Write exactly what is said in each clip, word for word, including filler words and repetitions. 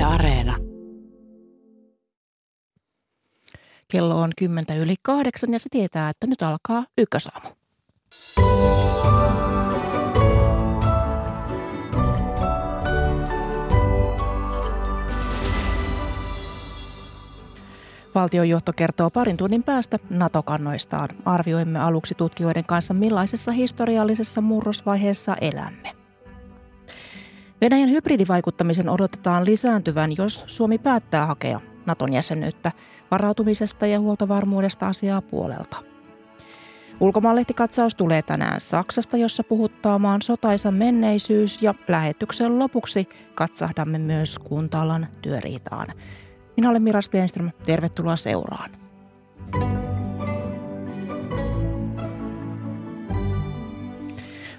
Yle Areena. Kello on kymmentä yli kahdeksan ja se tietää, että nyt alkaa Ykkösaamu. Valtionjohto kertoo parin tunnin päästä NATO-kannoistaan. Arvioimme aluksi tutkijoiden kanssa, millaisessa historiallisessa murrosvaiheessa elämme. Venäjän hybridivaikuttamisen odotetaan lisääntyvän, jos Suomi päättää hakea Naton jäsenyyttä. Varautumisesta ja huoltovarmuudesta asiaa puolelta. Ulkomaanlehtikatsaus tulee tänään Saksasta, jossa puhuttaa maan sotaisa menneisyys, ja lähetyksen lopuksi katsahdamme myös Kuntalan työriitaan. Minä olen Mira Stenström, tervetuloa seuraan.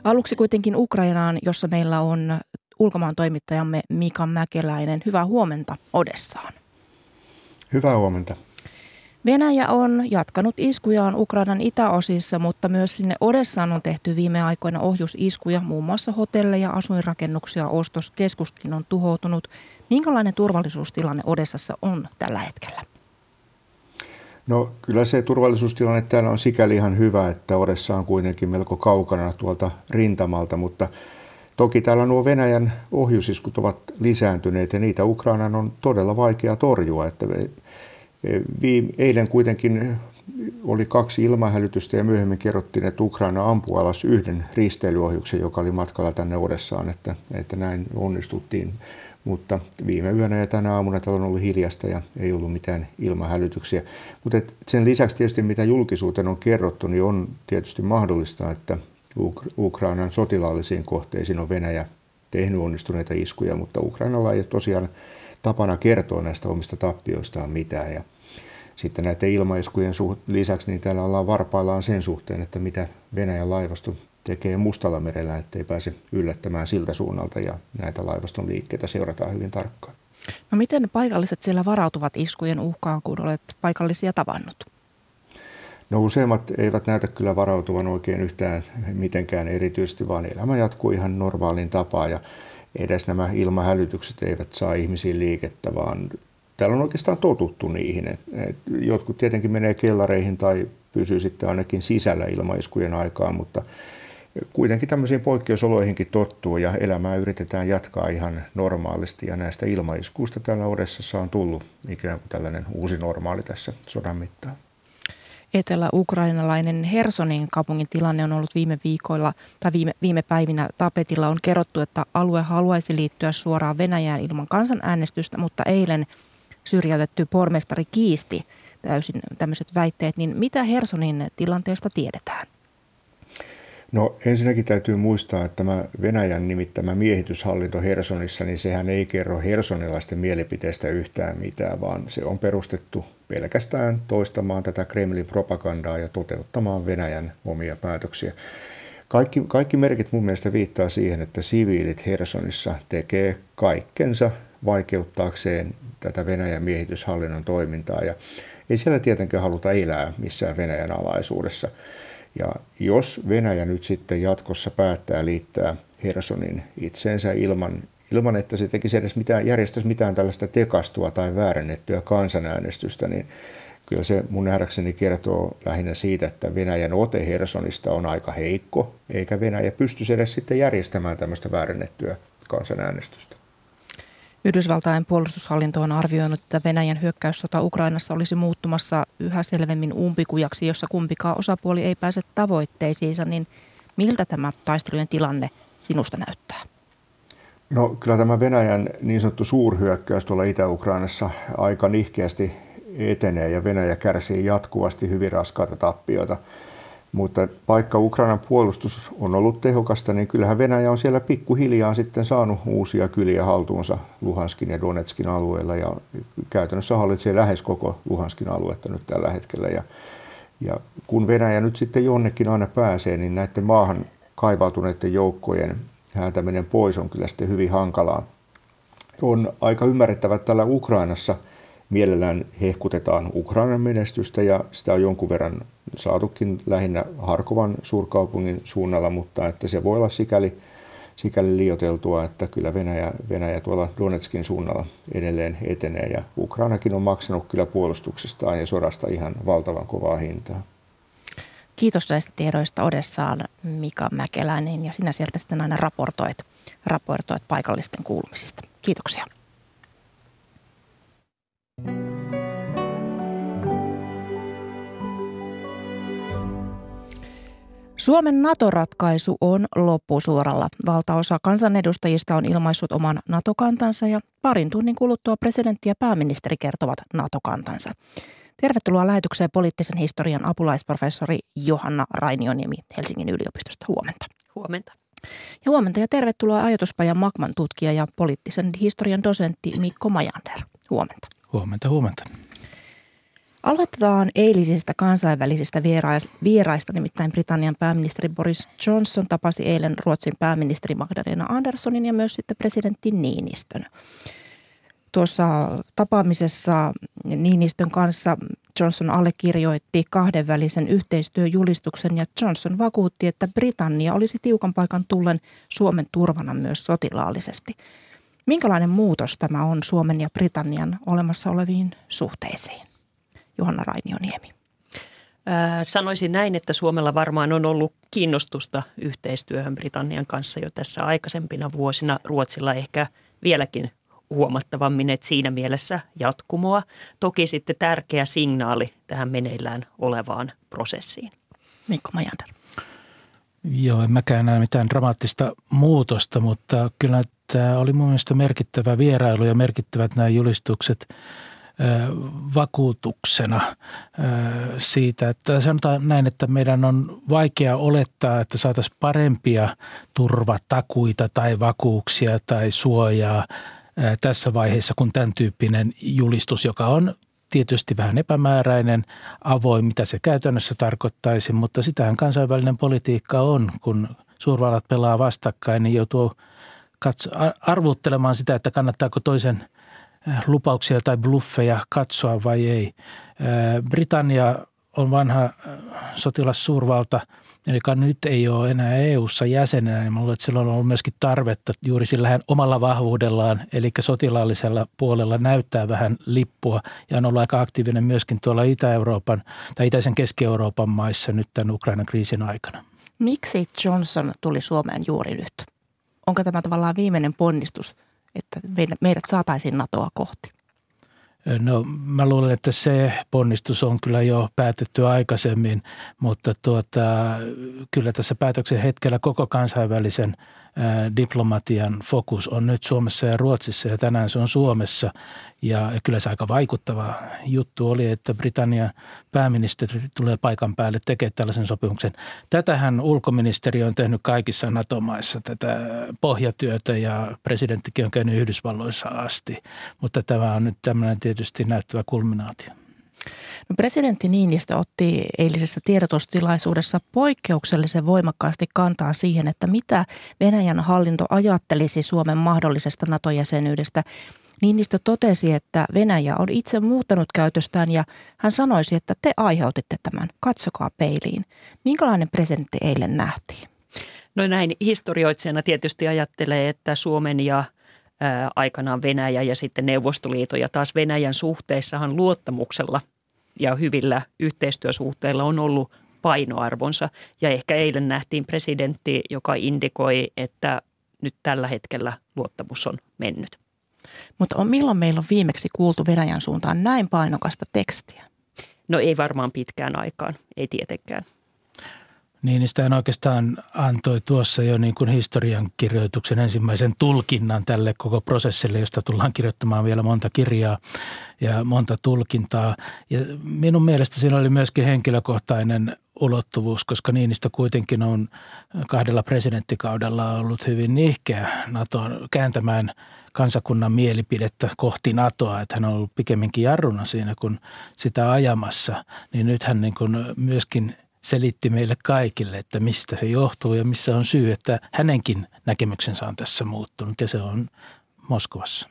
Aluksi kuitenkin Ukrainaan, jossa meillä on ulkomaan toimittajamme Mika Mäkeläinen. Hyvää huomenta Odessaan. Hyvää huomenta. Venäjä on jatkanut iskujaan Ukrainan itäosissa, mutta myös sinne Odessaan on tehty viime aikoina ohjusiskuja. Muun muassa hotelleja, asuinrakennuksia, ostoskeskuskin on tuhoutunut. Minkälainen turvallisuustilanne Odessassa on tällä hetkellä? No kyllä se turvallisuustilanne täällä on sikäli ihan hyvä, että Odessa on kuitenkin melko kaukana tuolta rintamalta, mutta toki täällä nuo Venäjän ohjusiskut ovat lisääntyneet ja niitä Ukrainan on todella vaikea torjua. Että viime, eilen kuitenkin oli kaksi ilmahälytystä ja myöhemmin kerrottiin, että Ukraina ampui alas yhden risteilyohjuksen, joka oli matkalla tänne Odessaan, että, että näin onnistuttiin. Mutta viime yönä ja tänä aamuna täällä on ollut hiljaista ja ei ollut mitään ilmahälytyksiä. Mutta sen lisäksi tietysti mitä julkisuuteen on kerrottu, niin on tietysti mahdollista, että Ukrainan sotilaallisiin kohteisiin on Venäjä tehnyt onnistuneita iskuja, mutta Ukrainalla ei ole tosiaan tapana kertoa näistä omista tappioistaan mitään. Ja sitten näiden ilmaiskujen lisäksi niin täällä ollaan varpaillaan sen suhteen, että mitä Venäjän laivasto tekee Mustalla merellä, ettei pääse yllättämään siltä suunnalta, ja näitä laivaston liikkeitä seurataan hyvin tarkkaan. No miten paikalliset siellä varautuvat iskujen uhkaan, kun olet paikallisia tavannut? No useimmat eivät näytä kyllä varautuvan oikein yhtään mitenkään erityisesti, vaan elämä jatkuu ihan normaalin tapaan ja edes nämä ilmahälytykset eivät saa ihmisiin liikettä, vaan täällä on oikeastaan totuttu niihin. Jotkut tietenkin menee kellareihin tai pysyy sitten ainakin sisällä ilmaiskujen aikaan, mutta kuitenkin tämmöisiin poikkeusoloihinkin tottuu ja elämää yritetään jatkaa ihan normaalisti, ja näistä ilmaiskuista täällä Odessassa on tullut ikään kuin tällainen uusi normaali tässä sodan mittaan. Etelä-ukrainalainen Khersonin kaupungin tilanne on ollut viime viikoilla tai viime, viime päivinä tapetilla. On kerrottu, että alue haluaisi liittyä suoraan Venäjään ilman kansanäänestystä, mutta eilen syrjäytetty pormestari kiisti täysin tämmöiset väitteet. Niin mitä Khersonin tilanteesta tiedetään? No ensinnäkin täytyy muistaa, että tämä Venäjän nimittämä miehityshallinto Khersonissa, niin sehän ei kerro khersonilaisten mielipiteestä yhtään mitään, vaan se on perustettu pelkästään toistamaan tätä Kremlin propagandaa ja toteuttamaan Venäjän omia päätöksiä. Kaikki, kaikki merkit mun mielestä viittaa siihen, että siviilit Khersonissa tekee kaikkensa vaikeuttaakseen tätä Venäjän miehityshallinnon toimintaa, ja ei siellä tietenkään haluta elää missään Venäjän alaisuudessa. Ja jos Venäjä nyt sitten jatkossa päättää liittää Khersonin itseensä ilman, ilman että se tekisi edes mitään, järjestäisi mitään tällaista tekastua tai väärennettyä kansanäänestystä, niin kyllä se mun nähdäkseni kertoo lähinnä siitä, että Venäjän ote Khersonista on aika heikko, eikä Venäjä pystyisi edes sitten järjestämään tällaista väärennettyä kansanäänestystä. Yhdysvaltain puolustushallinto on arvioinut, että Venäjän hyökkäyssota Ukrainassa olisi muuttumassa yhä selvemmin umpikujaksi, jossa kumpikaan osapuoli ei pääse tavoitteisiinsa. Niin miltä tämä taistelujen tilanne sinusta näyttää? No kyllä tämä Venäjän niin sanottu suurhyökkäys tuolla Itä-Ukrainassa aika nihkeästi etenee ja Venäjä kärsii jatkuvasti hyvin raskaita tappioita. Mutta vaikka Ukrainan puolustus on ollut tehokasta, niin kyllähän Venäjä on siellä pikkuhiljaa sitten saanut uusia kyliä haltuunsa Luhanskin ja Donetskin alueella, ja käytännössä hallitsee lähes koko Luhanskin aluetta nyt tällä hetkellä. Ja, ja kun Venäjä nyt sitten jonnekin aina pääsee, niin näiden maahan kaivautuneiden joukkojen häätäminen pois on kyllä sitten hyvin hankalaa. On aika ymmärrettävä, että täällä Ukrainassa mielellään hehkutetaan Ukrainan menestystä, ja sitä on jonkun verran saatukin lähinnä Harkovan suurkaupungin suunnalla, mutta että se voi olla sikäli, sikäli liioiteltua, että kyllä Venäjä, Venäjä tuolla Donetskin suunnalla edelleen etenee ja Ukrainakin on maksanut kyllä puolustuksestaan ja sodasta ihan valtavan kovaa hintaa. Kiitos näistä tiedoista Odessaan, Mika Mäkeläinen, ja sinä sieltä sitten aina raportoit, raportoit paikallisten kuulumisista. Kiitoksia. Suomen NATO-ratkaisu on loppusuoralla. Valtaosa kansanedustajista on ilmaissut oman NATO-kantansa ja parin tunnin kuluttua presidentti ja pääministeri kertovat NATO-kantansa. Tervetuloa lähetykseen poliittisen historian apulaisprofessori Johanna Rainio-Niemi Helsingin yliopistosta. Huomenta. Huomenta. Ja huomenta ja tervetuloa ajatuspajan Magman tutkija ja poliittisen historian dosentti Mikko Majander. Huomenta. Huomenta, huomenta. Aloitetaan eilisistä kansainvälisistä vieraista, nimittäin Britannian pääministeri Boris Johnson tapasi eilen Ruotsin pääministeri Magdalena Anderssonin ja myös sitten presidentti Niinistön. Tuossa tapaamisessa Niinistön kanssa Johnson allekirjoitti kahdenvälisen yhteistyöjulistuksen ja Johnson vakuutti, että Britannia olisi tiukan paikan tullen Suomen turvana myös sotilaallisesti. Minkälainen muutos tämä on Suomen ja Britannian olemassa oleviin suhteisiin? Johanna Rainio-Niemi. Sanoisin näin, että Suomella varmaan on ollut kiinnostusta yhteistyöhön Britannian kanssa jo tässä aikaisempina vuosina. Ruotsilla ehkä vieläkin huomattavammin, että siinä mielessä jatkumoa. Toki sitten tärkeä signaali tähän meneillään olevaan prosessiin. Mikko Majander. Joo, en mäkään näe mitään dramaattista muutosta, mutta kyllä tämä oli mun mielestä merkittävä vierailu ja merkittävät nämä julistukset vakuutuksena siitä, että sanotaan näin, että meidän on vaikea olettaa, että saataisiin parempia turvatakuita tai vakuuksia tai suojaa tässä vaiheessa kuin tämän tyyppinen julistus, joka on tietysti vähän epämääräinen, avoin, mitä se käytännössä tarkoittaisi, mutta sitähän kansainvälinen politiikka on, kun suurvallat pelaa vastakkain, niin joutuu katso- arvuuttelemaan sitä, että kannattaako toisen lupauksia tai bluffeja katsoa vai ei. Britannia on vanha sotilassuurvalta, joka nyt ei ole enää E U:ssa jäsenenä, niin mä luulen, että sillä on ollut myöskin tarvetta juuri sillä omalla vahvuudellaan, eli sotilaallisella puolella näyttää vähän lippua ja on ollut aika aktiivinen myöskin tuolla Itä-Euroopan tai itäisen Keski-Euroopan maissa nyt tämän Ukrainan kriisin aikana. Miksi Johnson tuli Suomeen juuri nyt? Onko tämä tavallaan viimeinen ponnistus, että meidät saataisiin NATOa kohti? No mä luulen, että se ponnistus on kyllä jo päätetty aikaisemmin, mutta tuota, kyllä tässä päätöksen hetkellä koko kansainvälisen ää, diplomatian fokus on nyt Suomessa ja Ruotsissa ja tänään se on Suomessa. Ja kyllä se aika vaikuttava juttu oli, että Britannian pääministeri tulee paikan päälle tekemään tällaisen sopimuksen. Tätähän ulkoministeri on tehnyt kaikissa NATO-maissa tätä pohjatyötä ja presidenttikin on käynyt Yhdysvalloissa asti, mutta tämä on nyt tämmöinen tietysti näyttävä kulminaatio. No, presidentti Niinistö otti eilisessä tiedotustilaisuudessa poikkeuksellisen voimakkaasti kantaa siihen, että mitä Venäjän hallinto ajattelisi Suomen mahdollisesta NATO-jäsenyydestä. Niinistö totesi, että Venäjä on itse muuttanut käytöstään ja hän sanoisi, että te aiheutitte tämän. Katsokaa peiliin. Minkälainen presidentti eilen nähtiin? No näin historioitsijana tietysti ajattelee, että Suomen ja ää, aikanaan Venäjä ja sitten Neuvostoliitto ja taas Venäjän suhteissahan luottamuksella ja hyvillä yhteistyösuhteilla on ollut painoarvonsa. Ja ehkä eilen nähtiin presidentti, joka indikoi, että nyt tällä hetkellä luottamus on mennyt. Mutta milloin meillä on viimeksi kuultu Venäjän suuntaan näin painokasta tekstiä? No ei varmaan pitkään aikaan, ei tietenkään. Niin, sitä oikeastaan antoi tuossa jo niin kuin historiankirjoituksen ensimmäisen tulkinnan tälle koko prosessille, josta tullaan kirjoittamaan vielä monta kirjaa ja monta tulkintaa. Ja minun mielestä siinä oli myöskin henkilökohtainen ulottuvuus, koska Niinistö kuitenkin on kahdella presidenttikaudella ollut hyvin nihkeä NATOon kääntämään kansakunnan mielipidettä kohti NATOa, että hän on ollut pikemminkin jarruna siinä kuin sitä ajamassa, niin nythän niin kuin myöskin selitti meille kaikille, että mistä se johtuu ja missä on syy, että hänenkin näkemyksensä on tässä muuttunut ja se on Moskovassa.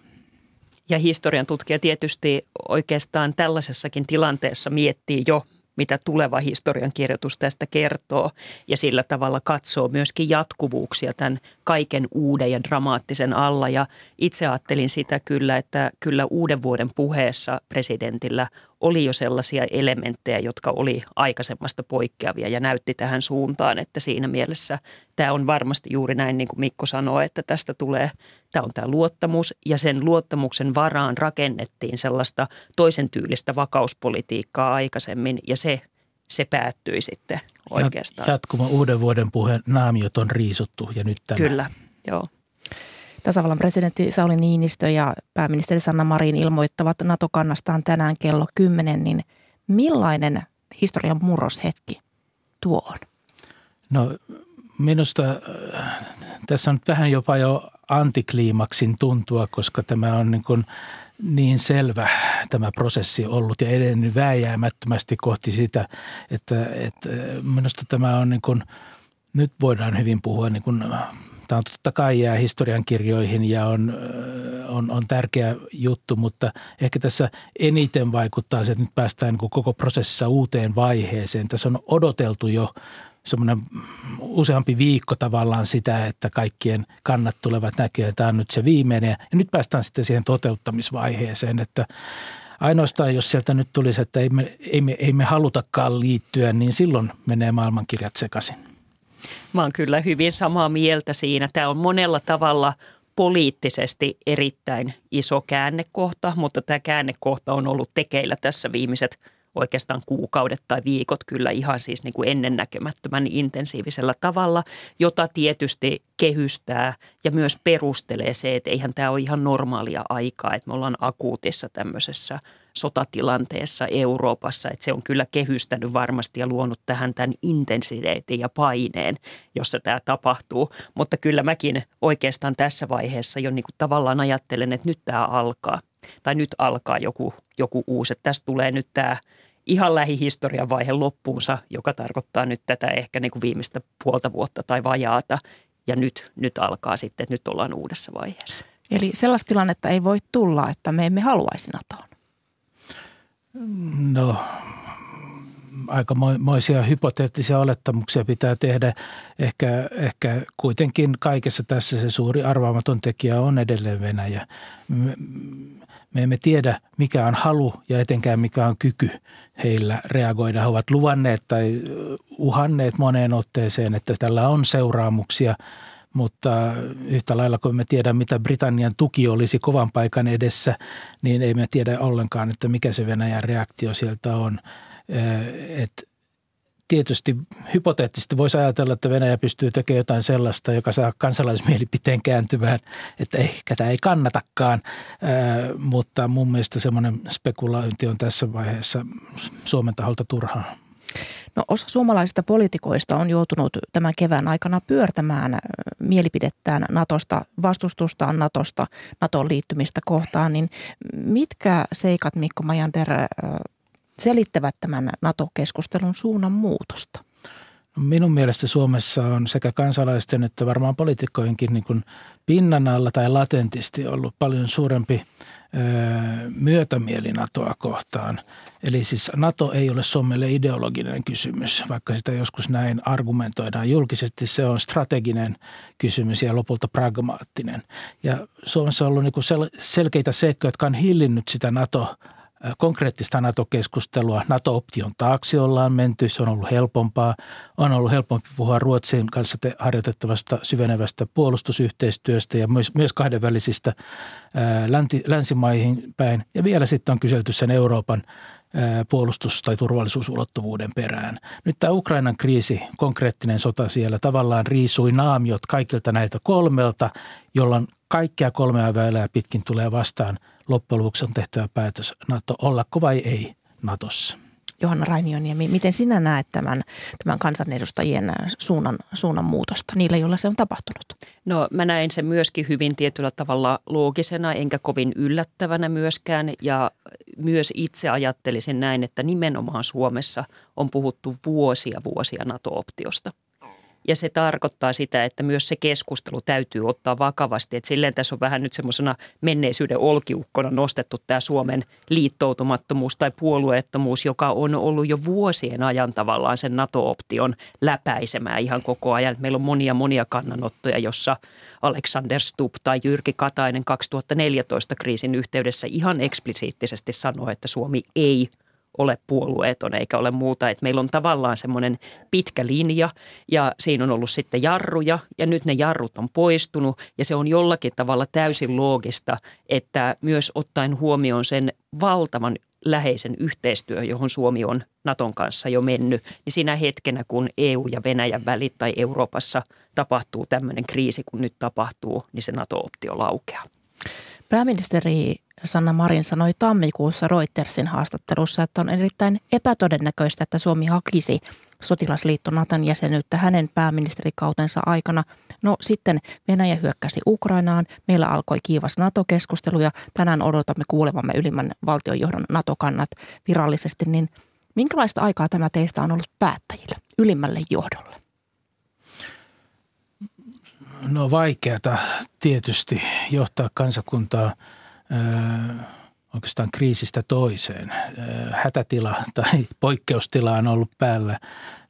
Ja historian tutkija tietysti oikeastaan tällaisessakin tilanteessa miettii jo mitä tuleva historiankirjoitus tästä kertoo, ja sillä tavalla katsoo myöskin jatkuvuuksia tämän kaiken uuden ja dramaattisen alla. Ja itse ajattelin sitä kyllä, että kyllä uuden vuoden puheessa presidentillä oli jo sellaisia elementtejä, jotka oli aikaisemmasta poikkeavia ja näytti tähän suuntaan, että siinä mielessä tämä on varmasti juuri näin, niin kuin Mikko sanoi, että tästä tulee, tämä on tämä luottamus ja sen luottamuksen varaan rakennettiin sellaista toisen tyylistä vakauspolitiikkaa aikaisemmin ja se, se päättyi sitten oikeastaan. Jatkuma uuden vuoden puheen naamiot on riisuttu ja nyt tämä. Kyllä, joo. Tasavallan presidentti Sauli Niinistö ja pääministeri Sanna Marin ilmoittavat NATO-kannastaan tänään kello kymmenen, niin millainen historian murroshetki tuo on? No minusta tässä on vähän jopa jo antikliimaksin tuntua, koska tämä on niin kuin niin selvä tämä prosessi ollut ja edennyt vääjäämättömästi kohti sitä, että, että minusta tämä on niin kuin, nyt voidaan hyvin puhua niin kuin tämä on totta kai jää historiankirjoihin ja on, on, on tärkeä juttu, mutta ehkä tässä eniten vaikuttaa se, että nyt päästään niin koko prosessissa uuteen vaiheeseen. Tässä on odoteltu jo semmoinen useampi viikko tavallaan sitä, että kaikkien kannat tulevat näkemään. Tämä on nyt se viimeinen ja nyt päästään sitten siihen toteuttamisvaiheeseen, että ainoastaan jos sieltä nyt tulisi, että ei me, ei me, ei me halutakaan liittyä, niin silloin menee maailmankirjat sekaisin. Mä oon kyllä hyvin samaa mieltä siinä. Tämä on monella tavalla poliittisesti erittäin iso käännekohta, mutta tämä käännekohta on ollut tekeillä tässä viimeiset oikeastaan kuukaudet tai viikot kyllä ihan siis niin kuin ennennäkemättömän intensiivisellä tavalla, jota tietysti kehystää ja myös perustelee se, että eihän tämä ole ihan normaalia aikaa, että me ollaan akuutissa tämmöisessä sotatilanteessa Euroopassa, että se on kyllä kehystänyt varmasti ja luonut tähän tämän intensiteetin ja paineen, jossa tämä tapahtuu. Mutta kyllä mäkin oikeastaan tässä vaiheessa jo niin kuin tavallaan ajattelen, että nyt tämä alkaa tai nyt alkaa joku, joku uusi. Että tästä tulee nyt tämä ihan lähihistorian vaihe loppuunsa, joka tarkoittaa nyt tätä ehkä niin kuin viimeistä puolta vuotta tai vajaata ja nyt, nyt alkaa sitten, että nyt ollaan uudessa vaiheessa. Eli sellaista tilannetta ei voi tulla, että me emme haluaisi NATOon. No, aikamoisia hypoteettisia olettamuksia pitää tehdä. Ehkä, ehkä kuitenkin kaikessa tässä se suuri arvaamaton tekijä on edelleen Venäjä. Me, me emme tiedä, mikä on halu ja etenkään mikä on kyky heillä reagoida. He ovat luvanneet tai uhanneet moneen otteeseen, että tällä on seuraamuksia. Mutta yhtä lailla kun me tiedämme, mitä Britannian tuki olisi kovan paikan edessä, niin ei me tiedä ollenkaan, että mikä se Venäjän reaktio sieltä on. Et tietysti hypoteettisesti voisi ajatella, että Venäjä pystyy tekemään jotain sellaista, joka saa kansalaismielipiteen kääntymään, että ehkä tämä ei kannatakaan. Mutta mun mielestä semmoinen spekulointi on tässä vaiheessa Suomen taholta turhaa. No, osa suomalaisista poliitikoista on joutunut tämän kevään aikana pyörtämään mielipidettään NATOsta, vastustustaan NATOsta, NATOon liittymistä kohtaan. Niin mitkä seikat, Mikko Majander, selittävät tämän NATO-keskustelun suunnan muutosta? Minun mielestä Suomessa on sekä kansalaisten että varmaan poliitikkojenkin niin kuin pinnan alla tai latentisti ollut paljon suurempi öö, myötämieli NATOa kohtaan. Eli siis NATO ei ole Suomelle ideologinen kysymys, vaikka sitä joskus näin argumentoidaan julkisesti. Se on strateginen kysymys ja lopulta pragmaattinen. Ja Suomessa on ollut niin kuin sel- selkeitä seikkoja, jotka on hillinnyt sitä NATO konkreettista NATO-keskustelua. NATO-option taakse ollaan menty, se on ollut helpompaa. On ollut helpompi puhua Ruotsin kanssa harjoitettavasta syvenevästä puolustusyhteistyöstä ja myös, myös kahdenvälisistä ää, länti, länsimaihin päin. Ja vielä sitten on kyselty sen Euroopan ää, puolustus- tai turvallisuusulottuvuuden perään. Nyt tämä Ukrainan kriisi, konkreettinen sota siellä, tavallaan riisui naamiot kaikilta näiltä kolmelta, jolloin kaikkia kolmea väylää pitkin tulee vastaan. Loppujen lopuksi on tehtävä päätös NATO, ollako vai ei NATOssa. Johanna Rainio-Niemi, miten sinä näet tämän, tämän kansanedustajien suunnan, suunnan muutosta, niillä joilla se on tapahtunut? No mä näen sen myöskin hyvin tietyllä tavalla loogisena, enkä kovin yllättävänä myöskään. Ja myös itse ajattelisin näin, että nimenomaan Suomessa on puhuttu vuosia vuosia NATO-optiosta. Ja se tarkoittaa sitä, että myös se keskustelu täytyy ottaa vakavasti. Et silleen tässä on vähän nyt semmoisena menneisyyden olkiukkona nostettu tämä Suomen liittoutumattomuus tai puolueettomuus, joka on ollut jo vuosien ajan tavallaan sen NATO-option läpäisemään ihan koko ajan. Meillä on monia monia kannanottoja, jossa Alexander Stubb tai Jyrki Katainen kaksituhattaneljätoista kriisin yhteydessä ihan eksplisiittisesti sanoi, että Suomi ei ole puolueeton eikä ole muuta. Että meillä on tavallaan semmoinen pitkä linja ja siinä on ollut sitten jarruja ja nyt ne jarrut on poistunut ja se on jollakin tavalla täysin loogista, että myös ottaen huomioon sen valtavan läheisen yhteistyö, johon Suomi on Naton kanssa jo mennyt, niin siinä hetkenä, kun E U ja Venäjän välit tai Euroopassa tapahtuu tämmöinen kriisi, kun nyt tapahtuu, niin se NATO-optio laukeaa. Pääministeri Sanna Marin sanoi tammikuussa Reutersin haastattelussa, että on erittäin epätodennäköistä, että Suomi hakisi sotilasliitto Naton jäsenyyttä hänen pääministerikautensa aikana. No sitten Venäjä hyökkäsi Ukrainaan, meillä alkoi kiivas NATO-keskustelu ja tänään odotamme kuulevamme ylimmän valtionjohdon NATO-kannat virallisesti. Niin minkälaista aikaa tämä teistä on ollut päättäjillä, ylimmälle johdolle? No vaikeata tietysti johtaa kansakuntaa Öö, oikeastaan kriisistä toiseen. Öö, hätätila tai poikkeustila on ollut päällä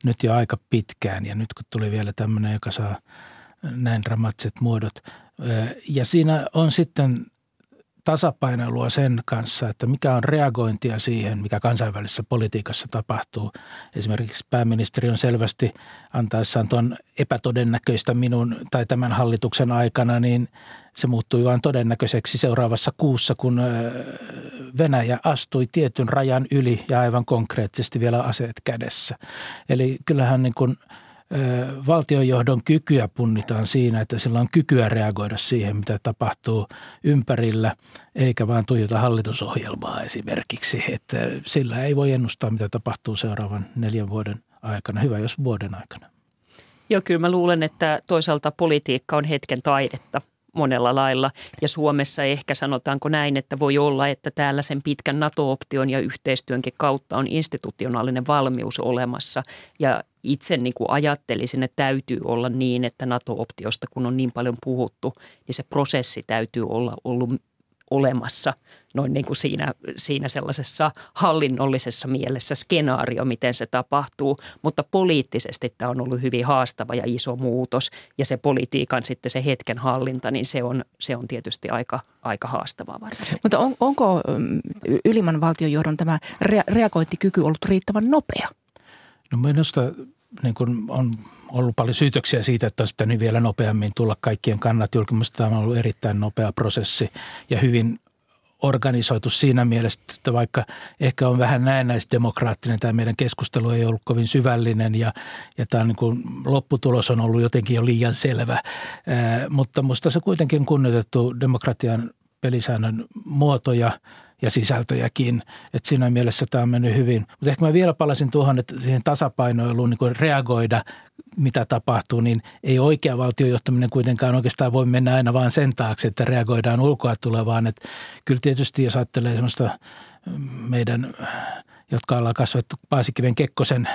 nyt jo aika pitkään ja nyt kun tuli vielä tämmöinen, joka saa näin dramaattiset muodot. Öö, ja siinä on sitten tasapainoilua sen kanssa, että mikä on reagointia siihen, mikä kansainvälisessä politiikassa tapahtuu. Esimerkiksi pääministeri on selvästi antaessaan tuon epätodennäköistä minun tai tämän hallituksen aikana, niin se muuttui vain todennäköiseksi seuraavassa kuussa, kun Venäjä astui tietyn rajan yli ja aivan konkreettisesti vielä aseet kädessä. Eli kyllähän niin kuin valtionjohdon kykyä punnitaan siinä, että sillä on kykyä reagoida siihen, mitä tapahtuu ympärillä, eikä vaan tuijota hallitusohjelmaa esimerkiksi. Että sillä ei voi ennustaa, mitä tapahtuu seuraavan neljän vuoden aikana, hyvä jos vuoden aikana. Joo, kyllä mä luulen, että toisaalta politiikka on hetken taidetta monella lailla. Ja Suomessa ehkä sanotaanko näin, että voi olla, että täällä sen pitkän NATO-option ja yhteistyönkin kautta on institutionaalinen valmius olemassa. Ja itse niin kuin ajattelisin, että täytyy olla niin, että NATO-optiosta kun on niin paljon puhuttu, niin se prosessi täytyy olla ollut olemassa noin niin kuin siinä, siinä sellaisessa hallinnollisessa mielessä skenaario, miten se tapahtuu. Mutta poliittisesti tämä on ollut hyvin haastava ja iso muutos ja se politiikan sitten se hetken hallinta, niin se on, se on tietysti aika, aika haastavaa varmasti. Mutta on, onko ylimmän valtionjohdon tämä reagointikyky ollut riittävän nopea? No minusta niin kun on ollut paljon syytöksiä siitä, että olisi pitänyt vielä nopeammin tulla kaikkien kannat julkimasta. Tämä on ollut erittäin nopea prosessi ja hyvin organisoitu siinä mielessä, että vaikka ehkä on vähän näennäisdemokraattinen, tämä meidän keskustelu ei ollut kovin syvällinen ja, ja tämä niin kuin lopputulos on ollut jotenkin jo liian selvä. Ää, mutta minusta se kuitenkin kunnioitettu demokratian pelisäännön muotoja ja sisältöjäkin, että siinä mielessä tämä on mennyt hyvin. Mutta ehkä mä vielä palasin tuohon, että siihen tasapainoiluun niin kuin reagoida, mitä tapahtuu, niin ei oikea valtiojohtaminen kuitenkaan oikeastaan voi mennä aina vaan sen taakse, että reagoidaan ulkoa tulevaan. Että kyllä tietysti, jos ajattelee semmoista meidän, jotka ollaan kasvettu Paasikiven Kekkosen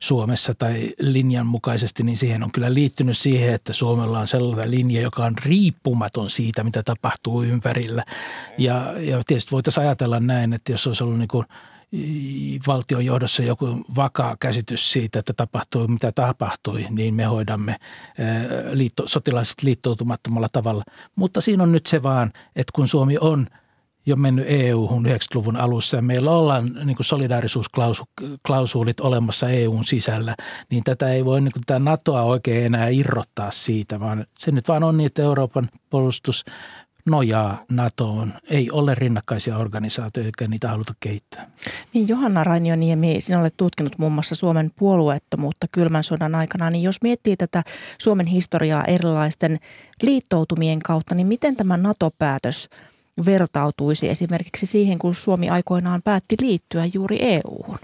Suomessa tai linjan mukaisesti, niin siihen on kyllä liittynyt siihen, että Suomella on sellainen linja, joka on riippumaton siitä, mitä tapahtuu ympärillä. Ja, ja tietysti voitaisiin ajatella näin, että jos olisi ollut niin kuin valtion johdossa joku vakaa käsitys siitä, että tapahtui mitä tapahtui, niin me hoidamme liitto, sotilaiset liittoutumattomalla tavalla. Mutta siinä on nyt se vaan, että kun Suomi on jo mennyt E U-hun yhdeksänkymmentäluvun alussa ja meillä ollaan niin kuin solidaarisuusklausuulit olemassa E U:n sisällä, niin tätä ei voi niin kuin tämä NATOa oikein enää irrottaa siitä, vaan se nyt vaan on niin, että Euroopan puolustus nojaa NATOon. Ei ole rinnakkaisia organisaatioita, eikä niitä haluta kehittää. Niin, Johanna Rainio-Niemi, sinä olet tutkinut muun muassa Suomen puolueettomuutta kylmän sodan aikana. Niin jos miettii tätä Suomen historiaa erilaisten liittoutumien kautta, niin miten tämä NATO-päätös vertautuisi esimerkiksi siihen, kun Suomi aikoinaan päätti liittyä juuri E U:hun?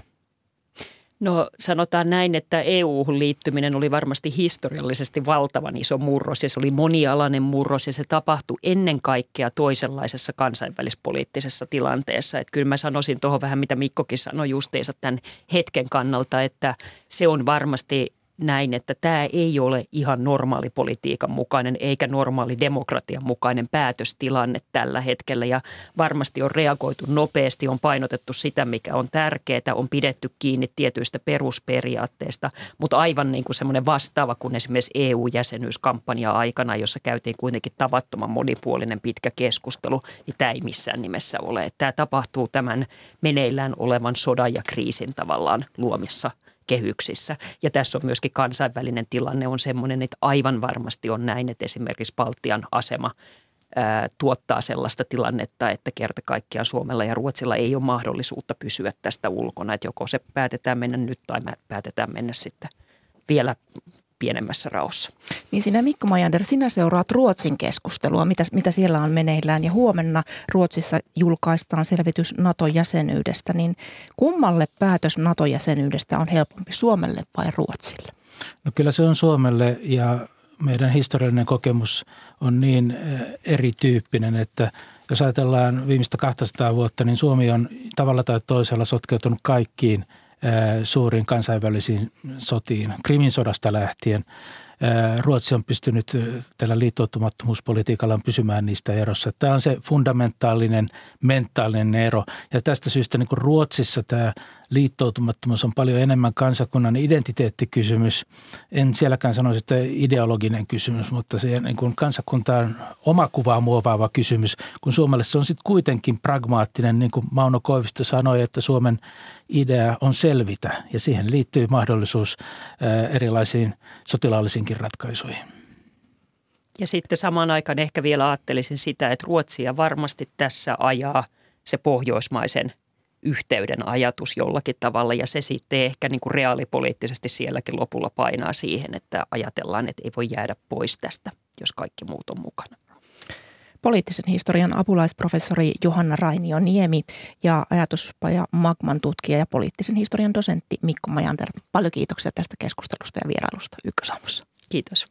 No sanotaan näin, että E U:hun liittyminen oli varmasti historiallisesti valtavan iso murros ja se oli monialainen murros ja se tapahtui ennen kaikkea toisenlaisessa kansainvälispoliittisessa tilanteessa. Että kyllä mä sanoisin tuohon vähän, mitä Mikkokin sanoi justiinsa tämän hetken kannalta, että se on varmasti näin, että tämä ei ole ihan normaali politiikan mukainen eikä normaali demokratian mukainen päätöstilanne tällä hetkellä. Ja varmasti on reagoitu nopeasti, on painotettu sitä, mikä on tärkeää, on pidetty kiinni tietyistä perusperiaatteista, mutta aivan niin kuin semmoinen vastaava kuin esimerkiksi E U-jäsenyyskampanja aikana, jossa käytiin kuitenkin tavattoman monipuolinen pitkä keskustelu, niin tämä ei missään nimessä ole. Tämä tapahtuu tämän meneillään olevan sodan ja kriisin tavallaan luomissa kehyksissä. Ja tässä on myöskin kansainvälinen tilanne on semmoinen, että aivan varmasti on näin, että esimerkiksi Baltian asema ää, tuottaa sellaista tilannetta, että kerta kaikkiaan Suomella ja Ruotsilla ei ole mahdollisuutta pysyä tästä ulkona. Että joko se päätetään mennä nyt tai me päätetään mennä sitten vielä pienemmässä raossa. Niin sinä Mikko Majander, sinä seuraat Ruotsin keskustelua, mitä, mitä siellä on meneillään ja huomenna Ruotsissa julkaistaan selvitys NATO-jäsenyydestä, niin kummalle päätös NATO-jäsenyydestä on helpompi, Suomelle vai Ruotsille? No kyllä se on Suomelle ja meidän historiallinen kokemus on niin erityyppinen, että jos ajatellaan viimeistä kaksisataa vuotta, niin Suomi on tavalla tai toisella sotkeutunut kaikkiin suuriin kansainvälisiin sotiin, Krimin sodasta lähtien. Ruotsi on pystynyt tällä liittoutumattomuuspolitiikalla pysymään niistä erossa. Tämä on se fundamentaalinen, mentaalinen ero. Ja tästä syystä niin kuin Ruotsissa tämä liittoutumattomuus on paljon enemmän kansakunnan identiteettikysymys. En sielläkään sanoisi, että ideologinen kysymys, mutta se niin kuin kansakuntaan oma kuvaa muovaava kysymys. Kun Suomelle se on sitten kuitenkin pragmaattinen, niin kuin Mauno Koivisto sanoi, että Suomen idea on selvitä. Ja siihen liittyy mahdollisuus erilaisiin sotilaallisiin ratkaisuihin. Ja sitten samaan aikaan ehkä vielä ajattelisin sitä, että Ruotsia varmasti tässä ajaa se pohjoismaisen yhteyden ajatus jollakin tavalla ja se sitten ehkä niin kuin reaalipoliittisesti sielläkin lopulla painaa siihen, että ajatellaan, että ei voi jäädä pois tästä, jos kaikki muut on mukana. Poliittisen historian apulaisprofessori Johanna Rainio-Niemi ja ajatuspaja Magman tutkija ja poliittisen historian dosentti Mikko Majander. Paljon kiitoksia tästä keskustelusta ja vierailusta Ykkösaamussa. Kiitos.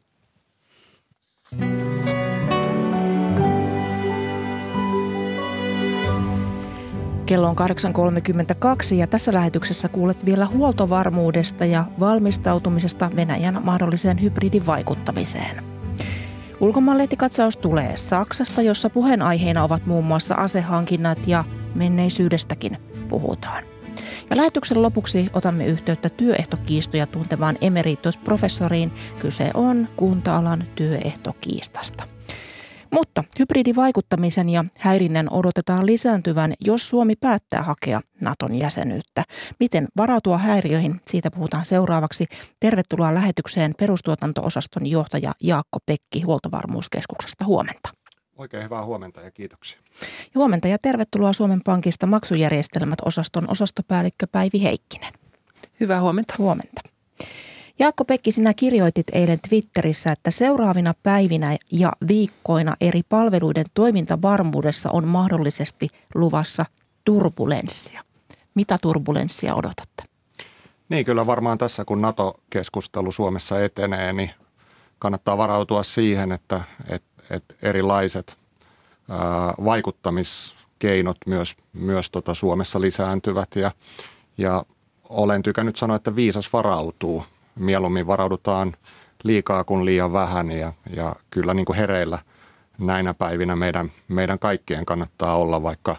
Kello on kahdeksan kolmekymmentäkaksi ja tässä lähetyksessä kuulet vielä huoltovarmuudesta ja valmistautumisesta Venäjän mahdolliseen hybridivaikuttamiseen. Ulkomaanlehtikatsaus tulee Saksasta, jossa puheenaiheena ovat muun muassa asehankinnat ja menneisyydestäkin puhutaan. Ja lähetyksen lopuksi otamme yhteyttä työehtokiistoja tuntevaan emeritusprofessoriin. Kyse on kunta-alan työehtokiistasta. Mutta hybridivaikuttamisen ja häirinnän odotetaan lisääntyvän, jos Suomi päättää hakea Naton jäsenyyttä. Miten varautua häiriöihin? Siitä puhutaan seuraavaksi. Tervetuloa lähetykseen perustuotanto-osaston johtaja Jaakko Pekki Huoltovarmuuskeskuksesta. Huomenta. Oikein hyvää huomenta ja kiitoksia. Ja huomenta ja tervetuloa Suomen Pankista maksujärjestelmät-osaston osastopäällikkö Päivi Heikkinen. Hyvää huomenta. Huomenta. Jaakko Pekki, sinä kirjoitit eilen Twitterissä, että seuraavina päivinä ja viikkoina eri palveluiden toimintavarmuudessa on mahdollisesti luvassa turbulenssia. Mitä turbulenssia odotatte? Niin kyllä varmaan tässä, kun NATO-keskustelu Suomessa etenee, niin kannattaa varautua siihen, että, että, että erilaiset ää, vaikuttamiskeinot myös, myös tota Suomessa lisääntyvät. Ja, ja olen tykännyt sanoa, että viisas varautuu. Mieluummin varaudutaan liikaa kuin liian vähän ja, ja kyllä niin kuin hereillä näinä päivinä meidän, meidän kaikkien kannattaa olla, vaikka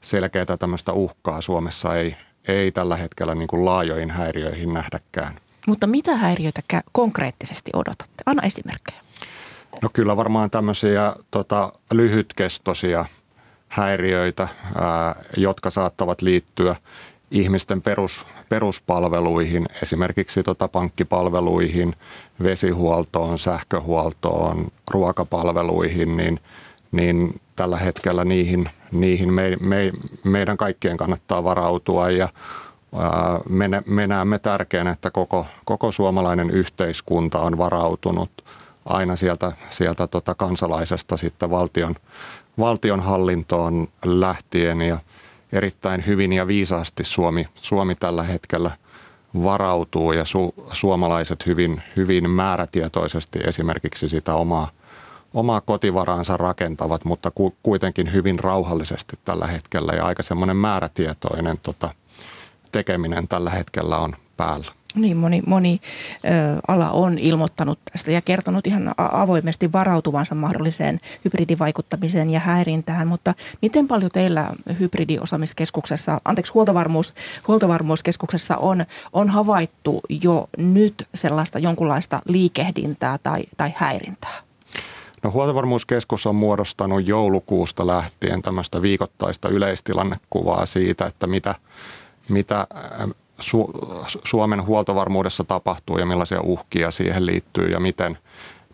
selkeää tämmöistä uhkaa Suomessa ei, ei tällä hetkellä niin kuin laajoihin häiriöihin nähdäkään. Mutta mitä häiriöitä konkreettisesti odotatte? Anna esimerkkejä. No kyllä varmaan tämmöisiä tota, lyhytkestoisia häiriöitä, ää, jotka saattavat liittyä ihmisten perus, peruspalveluihin, esimerkiksi tota pankkipalveluihin, vesihuoltoon, sähköhuoltoon, ruokapalveluihin, niin, niin tällä hetkellä niihin, niihin me, me, meidän kaikkien kannattaa varautua. Ja ää, me, me näemme tärkeänä, että koko, koko suomalainen yhteiskunta on varautunut aina sieltä, sieltä tota kansalaisesta sitten valtion, valtionhallintoon lähtien ja erittäin hyvin ja viisaasti Suomi, Suomi tällä hetkellä varautuu ja su, suomalaiset hyvin, hyvin määrätietoisesti esimerkiksi sitä omaa, omaa kotivaraansa rakentavat, mutta ku, kuitenkin hyvin rauhallisesti tällä hetkellä ja aika semmoinen määrätietoinen tota, tekeminen tällä hetkellä on päällä. Niin, moni, moni ö, ala on ilmoittanut tästä ja kertonut ihan avoimesti varautuvansa mahdolliseen hybridivaikuttamiseen ja häirintään, mutta miten paljon teillä hybridiosaamiskeskuksessa, anteeksi huoltovarmuus, huoltovarmuuskeskuksessa on, on havaittu jo nyt sellaista jonkunlaista liikehdintää tai, tai häirintää? No, Huoltovarmuuskeskus on muodostanut joulukuusta lähtien tämmöistä viikoittaista yleistilannekuvaa siitä, että mitä... mitä Suomen huoltovarmuudessa tapahtuu ja millaisia uhkia siihen liittyy ja miten,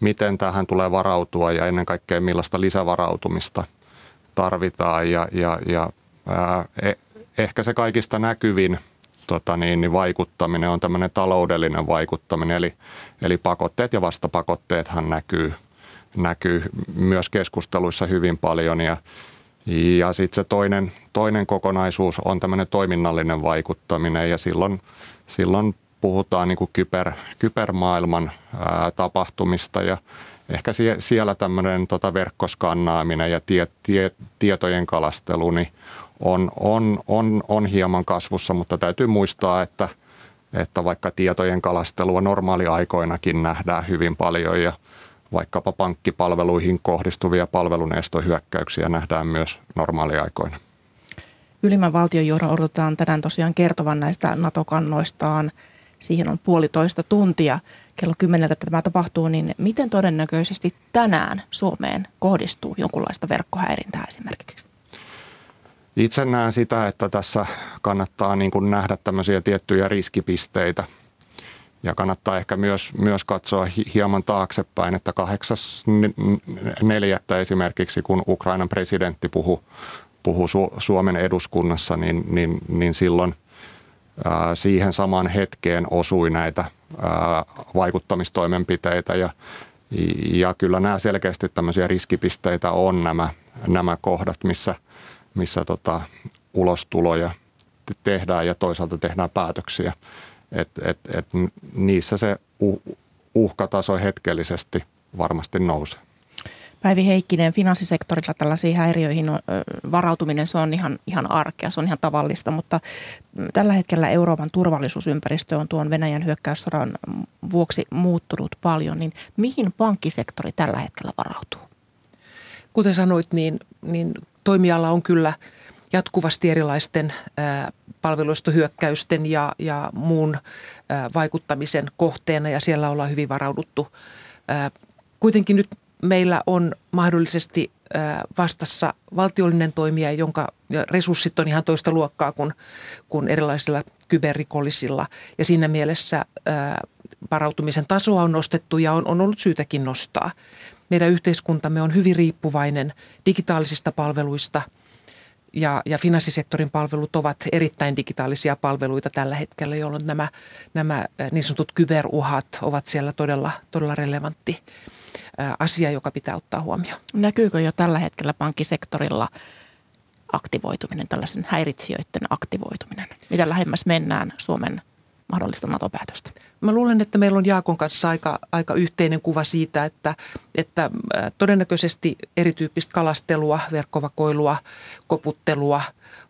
miten tähän tulee varautua ja ennen kaikkea millaista lisävarautumista tarvitaan. Ja, ja, ja, ää, e, ehkä se kaikista näkyvin tota niin, niin vaikuttaminen on tämmöinen taloudellinen vaikuttaminen, eli, eli pakotteet ja vastapakotteethan näkyy, näkyy myös keskusteluissa hyvin paljon. Ja, Ja sitten se toinen, toinen kokonaisuus on tämmöinen toiminnallinen vaikuttaminen ja silloin, silloin puhutaan niin kuin kyber, kybermaailman ää, tapahtumista ja ehkä sie, siellä tämmöinen tota verkkoskannaaminen ja tie, tie, tietojen kalastelu niin on, on, on, on hieman kasvussa, mutta täytyy muistaa, että, että vaikka tietojen kalastelua normaaliaikoinakin nähdään hyvin paljon ja vaikkapa pankkipalveluihin kohdistuvia palvelunestohyökkäyksiä nähdään myös normaaliaikoina. Ylimmän valtionjohdon odotetaan tänään tosiaan kertovan näistä NATO-kannoistaan. Siihen on puolitoista tuntia. Kello kymmeneltä tämä tapahtuu, niin miten todennäköisesti tänään Suomeen kohdistuu jonkunlaista verkkohäirintää esimerkiksi? Itse näen sitä, että tässä kannattaa niin kuin nähdä tämmöisiä tiettyjä riskipisteitä. Ja kannattaa ehkä myös, myös katsoa hieman taaksepäin, että kahdeksas neljättä esimerkiksi, kun Ukrainan presidentti puhui puhu Suomen eduskunnassa, niin, niin, niin silloin ää, siihen samaan hetkeen osui näitä ää, vaikuttamistoimenpiteitä. Ja, ja kyllä nämä selkeästi tämmöisiä riskipisteitä on nämä, nämä kohdat, missä, missä tota, ulostuloja tehdään ja toisaalta tehdään päätöksiä. Että et, et niissä se uhkataso hetkellisesti varmasti nousee. Päivi Heikkinen, finanssisektorilla tällaisiin häiriöihin varautuminen, se on ihan, ihan arkea, se on ihan tavallista, mutta tällä hetkellä Euroopan turvallisuusympäristö on tuon Venäjän hyökkäyssodan vuoksi muuttunut paljon, niin mihin pankkisektori tällä hetkellä varautuu? Kuten sanoit, niin, niin toimiala on kyllä jatkuvasti erilaisten ää, palveluistohyökkäysten ja, ja muun ää, vaikuttamisen kohteena ja siellä ollaan hyvin varauduttu. Ää, kuitenkin nyt meillä on mahdollisesti ää, vastassa valtiollinen toimija, jonka resurssit on ihan toista luokkaa kuin, kuin erilaisilla kyberrikollisilla ja siinä mielessä ää, varautumisen tasoa on nostettu ja on, on ollut syytäkin nostaa. Meidän yhteiskuntamme on hyvin riippuvainen digitaalisista palveluista. Ja, ja finanssisektorin palvelut ovat erittäin digitaalisia palveluita tällä hetkellä, jolloin nämä, nämä niin sanotut kyberuhat ovat siellä todella, todella relevantti asia, joka pitää ottaa huomioon. Näkyykö jo tällä hetkellä pankkisektorilla aktivoituminen, tällaisen häiritsijöiden aktivoituminen? Mitä lähemmäs mennään Suomen mahdollista NATO-päätöstä? Mä luulen, että meillä on Jaakon kanssa aika, aika yhteinen kuva siitä, että, että todennäköisesti erityyppistä kalastelua, verkkovakoilua, koputtelua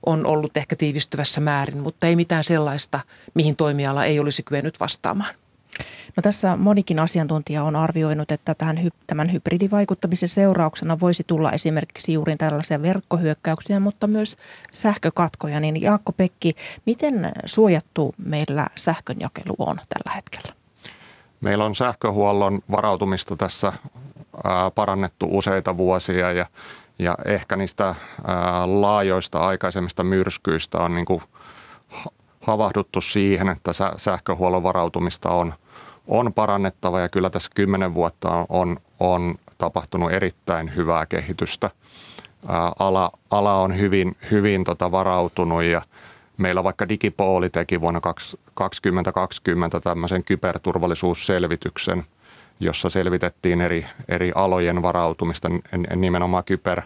on ollut ehkä tiivistyvässä määrin, mutta ei mitään sellaista, mihin toimiala ei olisi kyennyt vastaamaan. No tässä monikin asiantuntija on arvioinut, että tähän, tämän hybridivaikuttamisen seurauksena voisi tulla esimerkiksi juuri tällaisia verkkohyökkäyksiä, mutta myös sähkökatkoja. Niin Jaakko Pekki, miten suojattu meillä sähkönjakelu on tällä hetkellä? Meillä on sähköhuollon varautumista tässä parannettu useita vuosia ja, ja ehkä niistä laajoista aikaisemmista myrskyistä on niin kuin havahduttu siihen, että sähköhuollon varautumista on, on parannettava ja kyllä tässä kymmenen vuotta on, on tapahtunut erittäin hyvää kehitystä. Ää, ala, ala on hyvin, hyvin tota varautunut ja meillä vaikka Digipooli teki vuonna kaksituhattakaksikymmentä tämmöisen kyberturvallisuusselvityksen, jossa selvitettiin eri, eri alojen varautumista nimenomaan kyber,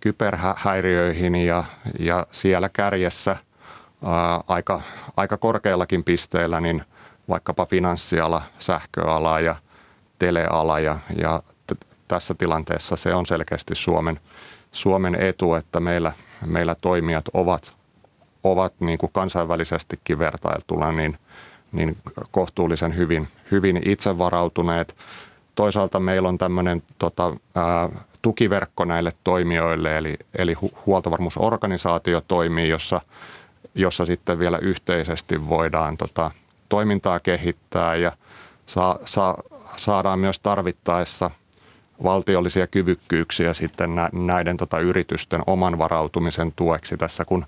kyberhäiriöihin ja, ja siellä kärjessä Aika, aika korkeallakin pisteellä, niin vaikkapa finanssiala, sähköala ja teleala. Ja, ja t- tässä tilanteessa se on selkeästi Suomen, Suomen etu, että meillä, meillä toimijat ovat, ovat niin kuin kansainvälisestikin vertailtuna niin, niin kohtuullisen hyvin, hyvin itse varautuneet. Toisaalta meillä on tämmöinen tota, ää, tukiverkko näille toimijoille, eli, eli hu- huoltovarmuusorganisaatio toimii, jossa, jossa sitten vielä yhteisesti voidaan tota, toimintaa kehittää ja saa, saa, saadaan myös tarvittaessa valtiollisia kyvykkyyksiä sitten nä- näiden tota, yritysten oman varautumisen tueksi tässä, kun,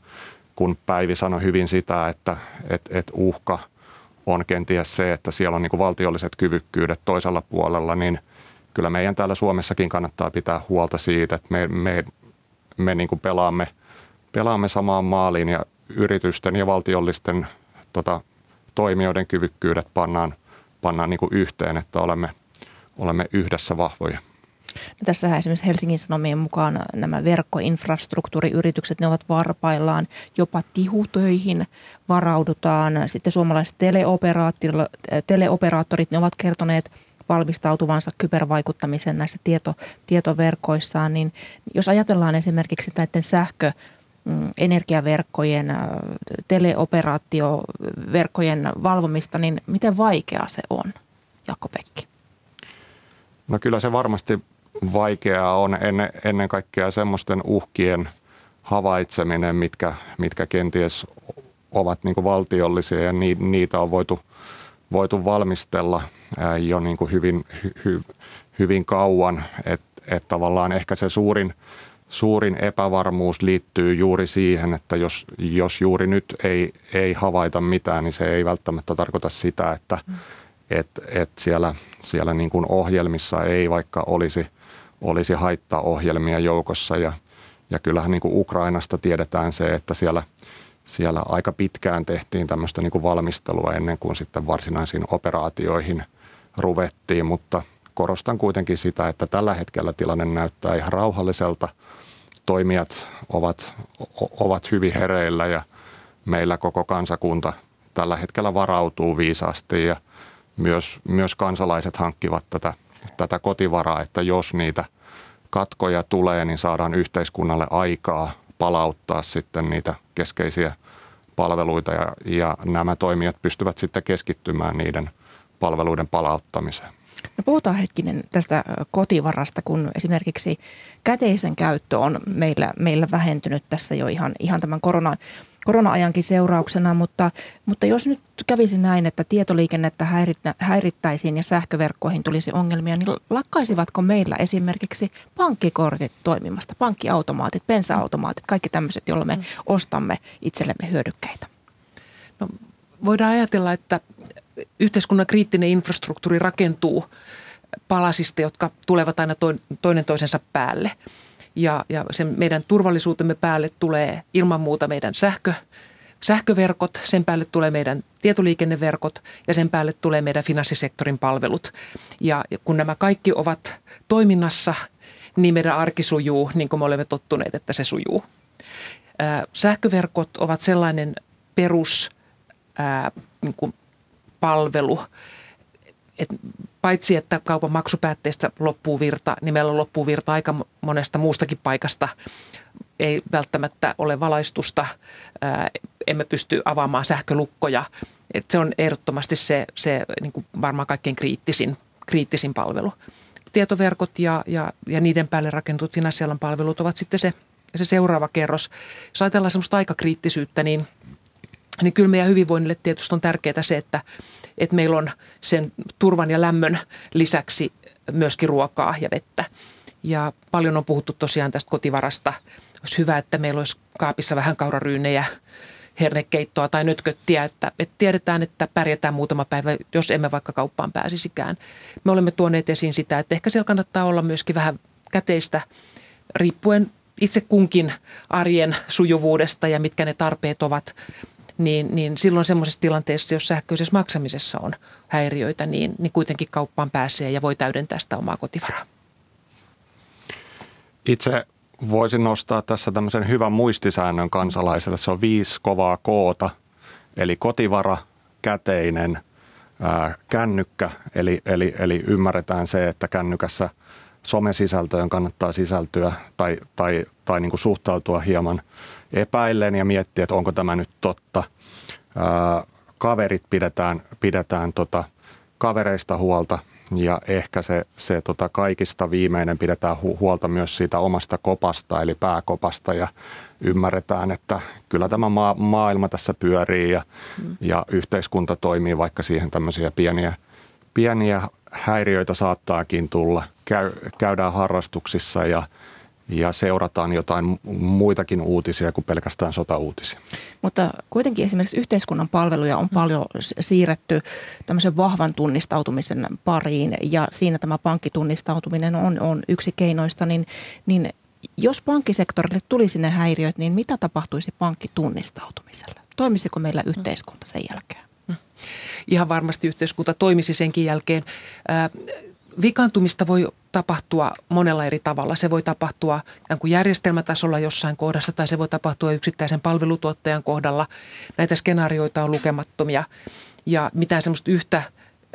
kun Päivi sanoi hyvin sitä, että et, et uhka on kenties se, että siellä on niin kuin valtiolliset kyvykkyydet toisella puolella, niin kyllä meidän täällä Suomessakin kannattaa pitää huolta siitä, että me, me, me niin kuin pelaamme, pelaamme samaan maaliin ja yritysten ja valtiollisten tota, toimijoiden kyvykkyydet pannaan, pannaan niin kuin yhteen, että olemme, olemme yhdessä vahvoja. No tässä esimerkiksi Helsingin Sanomien mukaan nämä verkkoinfrastruktuuriyritykset, ne ovat varpaillaan, jopa tihutöihin varaudutaan. Sitten suomalaiset teleoperaattorit, ne ovat kertoneet valmistautuvansa kybervaikuttamiseen näissä tieto, tietoverkoissaan. Niin jos ajatellaan esimerkiksi näiden sähkö, energiaverkkojen, teleoperaatioverkkojen valvomista, niin miten vaikeaa se on, Jaakko Pekki? No kyllä se varmasti vaikeaa on ennen, ennen kaikkea semmoisten uhkien havaitseminen, mitkä, mitkä kenties ovat niin kuin valtiollisia ja ni, niitä on voitu, voitu valmistella jo niin kuin hyvin, hy, hyvin kauan. Että et tavallaan ehkä se suurin, suurin epävarmuus liittyy juuri siihen, että jos, jos juuri nyt ei, ei havaita mitään, niin se ei välttämättä tarkoita sitä, että Että et siellä, siellä niin kuin ohjelmissa ei vaikka olisi, olisi haittaohjelmia joukossa. Ja, ja kyllähän niin kuin Ukrainasta tiedetään se, että siellä, siellä aika pitkään tehtiin tämmöistä niin kuin valmistelua ennen kuin sitten varsinaisiin operaatioihin ruvettiin. Mutta korostan kuitenkin sitä, että tällä hetkellä tilanne näyttää ihan rauhalliselta. Toimijat ovat, ovat hyvin hereillä ja meillä koko kansakunta tällä hetkellä varautuu viisaasti ja Myös, myös kansalaiset hankkivat tätä, tätä kotivaraa, että jos niitä katkoja tulee, niin saadaan yhteiskunnalle aikaa palauttaa sitten niitä keskeisiä palveluita ja, ja nämä toimijat pystyvät sitten keskittymään niiden palveluiden palauttamiseen. No puhutaan hetkinen tästä kotivarasta, kun esimerkiksi käteisen käyttö on meillä, meillä vähentynyt tässä jo ihan, ihan tämän koronan. korona-ajankin seurauksena, mutta, mutta jos nyt kävisi näin, että tietoliikennettä häirittäisiin ja sähköverkkoihin tulisi ongelmia, niin lakkaisivatko meillä esimerkiksi pankkikortit toimimasta, pankkiautomaatit, bensa-automaatit, kaikki tämmöiset, joilla me ostamme itsellemme hyödykkeitä? No, voidaan ajatella, että yhteiskunnan kriittinen infrastruktuuri rakentuu palasista, jotka tulevat aina toinen toisensa päälle. Ja, ja sen meidän turvallisuutemme päälle tulee ilman muuta meidän sähkö, sähköverkot, sen päälle tulee meidän tietoliikenneverkot ja sen päälle tulee meidän finanssisektorin palvelut. Ja kun nämä kaikki ovat toiminnassa, niin meidän arki sujuu niin kuin me olemme tottuneet, että se sujuu. Ää, sähköverkot ovat sellainen perus ää, niin kuin palvelu, että paitsi, että kaupan maksupäätteistä loppuu virta, niin meillä on loppuu virta aika monesta muustakin paikasta. Ei välttämättä ole valaistusta, ää, emme pysty avaamaan sähkölukkoja. Et se on ehdottomasti se, se niin kuin varmaan kaikkein kriittisin, kriittisin palvelu. Tietoverkot ja, ja, ja niiden päälle rakennetut finanssialan palvelut ovat sitten se, se seuraava kerros. Jos ajatellaan sellaista aikakriittisyyttä, niin, niin kyllä meidän hyvinvoinnille tietysti on tärkeää se, että että meillä on sen turvan ja lämmön lisäksi myöskin ruokaa ja vettä. Ja paljon on puhuttu tosiaan tästä kotivarasta. Olisi hyvä, että meillä olisi kaapissa vähän kauraryynejä, hernekeittoa tai nötköttiä, että, että tiedetään, että pärjätään muutama päivä, jos emme vaikka kauppaan pääsisikään. Me olemme tuoneet esiin sitä, että ehkä siellä kannattaa olla myöskin vähän käteistä riippuen itse kunkin arjen sujuvuudesta ja mitkä ne tarpeet ovat. Niin, niin silloin semmoisessa tilanteessa, jos sähköisessä maksamisessa on häiriöitä, niin, niin kuitenkin kauppaan pääsee ja voi täydentää sitä omaa kotivaraa. Itse voisin nostaa tässä tämmöisen hyvän muistisäännön kansalaiselle. Se on viisi kovaa koota, eli kotivara, käteinen, ää, kännykkä. Eli, eli, eli ymmärretään se, että kännykässä somesisältöön kannattaa sisältyä tai, tai, tai niin kuin suhtautua hieman epäillen ja miettiä, että onko tämä nyt totta. kaverit pidetään, pidetään tota, kavereista huolta ja ehkä se, se tota, kaikista viimeinen pidetään hu- huolta myös siitä omasta kopasta eli pääkopasta ja ymmärretään, että kyllä tämä ma- maailma tässä pyörii ja, mm. ja yhteiskunta toimii, vaikka siihen tämmöisiä pieniä, pieniä häiriöitä saattaakin tulla. Käy, käydään harrastuksissa ja Ja seurataan jotain muitakin uutisia kuin pelkästään sotauutisia. Mutta kuitenkin esimerkiksi yhteiskunnan palveluja on paljon siirretty tämmöisen vahvan tunnistautumisen pariin. Ja siinä tämä pankkitunnistautuminen on, on yksi keinoista. Niin, niin jos pankkisektorille tulisi ne häiriöt, niin mitä tapahtuisi pankkitunnistautumiselle? Toimisiko meillä yhteiskunta sen jälkeen? Ihan varmasti yhteiskunta toimisi senkin jälkeen. Vikaantumista voi tapahtua monella eri tavalla. Se voi tapahtua järjestelmätasolla jossain kohdassa tai se voi tapahtua yksittäisen palvelutuottajan kohdalla. Näitä skenaarioita on lukemattomia ja mitään semmoista yhtä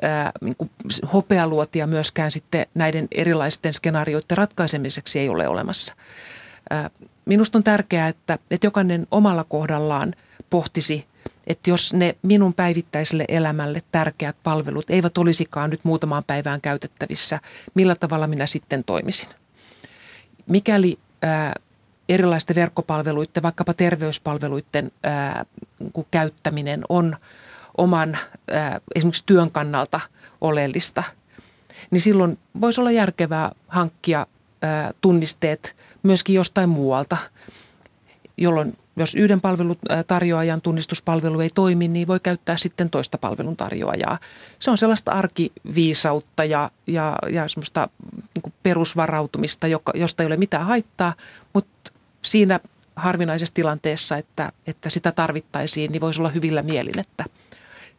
ää, niin kuin hopealuotia myöskään sitten näiden erilaisten skenaarioiden ratkaisemiseksi ei ole olemassa. Ää, minusta on tärkeää, että, että jokainen omalla kohdallaan pohtisi, että jos ne minun päivittäiselle elämälle tärkeät palvelut eivät olisikaan nyt muutamaan päivään käytettävissä, millä tavalla minä sitten toimisin? Mikäli ää, erilaisten verkkopalveluiden, vaikkapa terveyspalveluiden ää, käyttäminen on oman ää, esimerkiksi työn kannalta oleellista, niin silloin voisi olla järkevää hankkia ää, tunnisteet myöskin jostain muualta, jolloin jos yhden palvelutarjoajan tunnistuspalvelu ei toimi, niin voi käyttää sitten toista palveluntarjoajaa. Se on sellaista arkiviisautta ja, ja, ja semmoista niin kuin perusvarautumista, joka, josta ei ole mitään haittaa, mutta siinä harvinaisessa tilanteessa, että, että sitä tarvittaisiin, niin voisi olla hyvillä mielin, että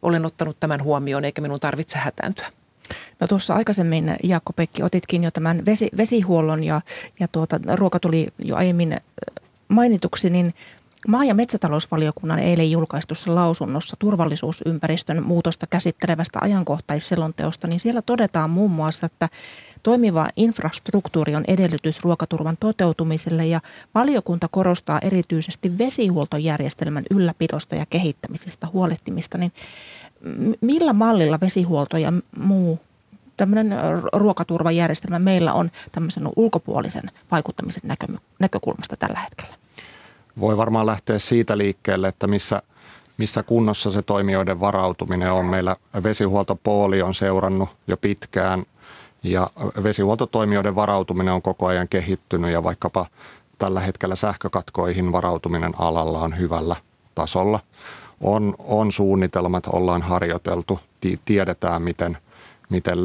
olen ottanut tämän huomioon eikä minun tarvitse hätääntyä. No tuossa aikaisemmin, Jaakko Pekki, otitkin jo tämän vesi, vesihuollon ja, ja tuota, ruoka tuli jo aiemmin mainituksi, niin maa- ja metsätalousvaliokunnan eilen julkaistussa lausunnossa turvallisuusympäristön muutosta käsittelevästä ajankohtaisselonteosta, niin siellä todetaan muun muassa, että toimiva infrastruktuuri on edellytys ruokaturvan toteutumiselle ja valiokunta korostaa erityisesti vesihuoltojärjestelmän ylläpidosta ja kehittämisestä huolehtimista. Niin millä mallilla vesihuolto ja muu tämmöinen ruokaturvajärjestelmä meillä on tämmöisen ulkopuolisen vaikuttamisen näkö- näkökulmasta tällä hetkellä? Voi varmaan lähteä siitä liikkeelle, että missä, missä kunnossa se toimijoiden varautuminen on. Meillä vesihuoltopooli on seurannut jo pitkään ja vesihuoltotoimijoiden varautuminen on koko ajan kehittynyt ja vaikkapa tällä hetkellä sähkökatkoihin varautuminen alalla on hyvällä tasolla. On, on suunnitelmat, ollaan harjoiteltu, tiedetään miten, miten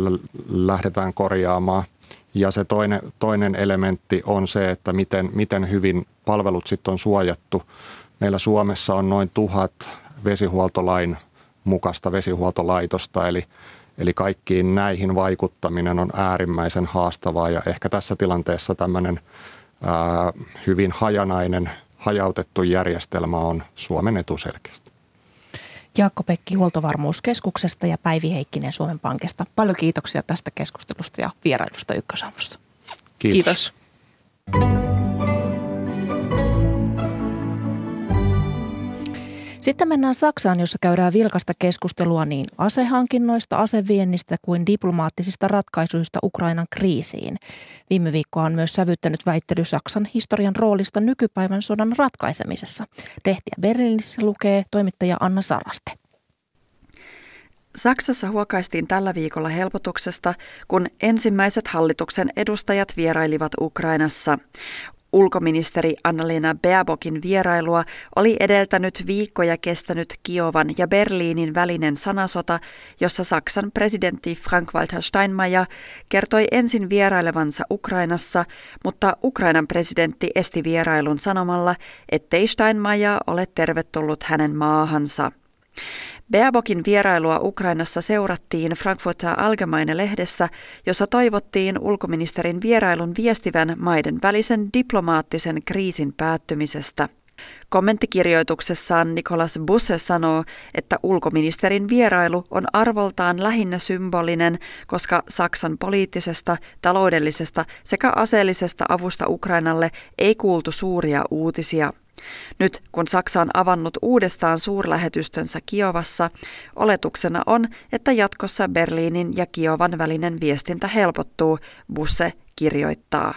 lähdetään korjaamaan. Ja se toinen, toinen elementti on se, että miten, miten hyvin palvelut sitten on suojattu. Meillä Suomessa on noin tuhat vesihuoltolain mukaista vesihuoltolaitosta, eli, eli kaikkiin näihin vaikuttaminen on äärimmäisen haastavaa. Ja ehkä tässä tilanteessa tämmöinen ää, hyvin hajanainen, hajautettu järjestelmä on Suomen etu selkeästi. Jaakko Pekki Huoltovarmuuskeskuksesta ja Päivi Heikkinen Suomen Pankista. Paljon kiitoksia tästä keskustelusta ja vierailusta Ykkösaamussa. Kiitos. Kiitos. Sitten mennään Saksaan, jossa käydään vilkasta keskustelua niin asehankinnoista, aseviennistä kuin diplomaattisista ratkaisuista Ukrainan kriisiin. Viime viikkoa on myös sävyttänyt väittely Saksan historian roolista nykypäivän sodan ratkaisemisessa. Lehtiä Berliinissä lukee toimittaja Anna Saraste. Saksassa huokaistiin tällä viikolla helpotuksesta, kun ensimmäiset hallituksen edustajat vierailivat Ukrainassa. Ulkoministeri Annalena Baerbockin vierailua oli edeltänyt viikkoja kestänyt Kiovan ja Berliinin välinen sanasota, jossa Saksan presidentti Frank-Walter Steinmeier kertoi ensin vierailevansa Ukrainassa, mutta Ukrainan presidentti esti vierailun sanomalla, ettei Steinmeier ole tervetullut hänen maahansa. Baerbockin vierailua Ukrainassa seurattiin Frankfurter Allgemeine -lehdessä, jossa toivottiin ulkoministerin vierailun viestivän maiden välisen diplomaattisen kriisin päättymisestä. Kommenttikirjoituksessaan Nicolas Busse sanoo, että ulkoministerin vierailu on arvoltaan lähinnä symbolinen, koska Saksan poliittisesta, taloudellisesta sekä aseellisesta avusta Ukrainalle ei kuultu suuria uutisia. Nyt kun Saksa on avannut uudestaan suurlähetystönsä Kiovassa, oletuksena on, että jatkossa Berliinin ja Kiovan välinen viestintä helpottuu, Busse kirjoittaa.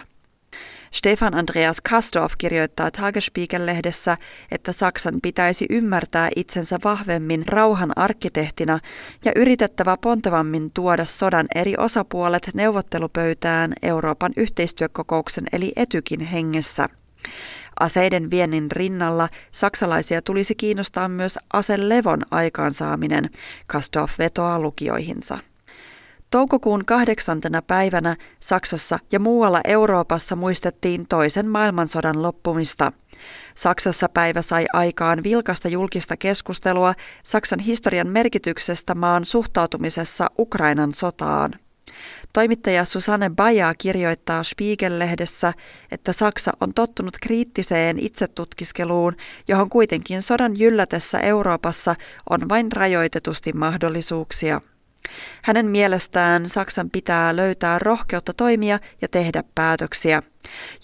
Stefan Andreas Kastorf kirjoittaa Tagesspiegel-lehdessä, että Saksan pitäisi ymmärtää itsensä vahvemmin rauhan arkkitehtina ja yritettävä pontevammin tuoda sodan eri osapuolet neuvottelupöytään Euroopan yhteistyökokouksen eli Etykin hengessä. Aseiden viennin rinnalla saksalaisia tulisi kiinnostaa myös aselevon aikaansaaminen, Kastorf vetoaa lukijoihinsa. Toukokuun kahdeksantena päivänä Saksassa ja muualla Euroopassa muistettiin toisen maailmansodan loppumista. Saksassa päivä sai aikaan vilkasta julkista keskustelua Saksan historian merkityksestä maan suhtautumisessa Ukrainan sotaan. Toimittaja Susanne Baja kirjoittaa Spiegel-lehdessä, että Saksa on tottunut kriittiseen itsetutkiskeluun, johon kuitenkin sodan jyllätessä Euroopassa on vain rajoitetusti mahdollisuuksia. Hänen mielestään Saksan pitää löytää rohkeutta toimia ja tehdä päätöksiä.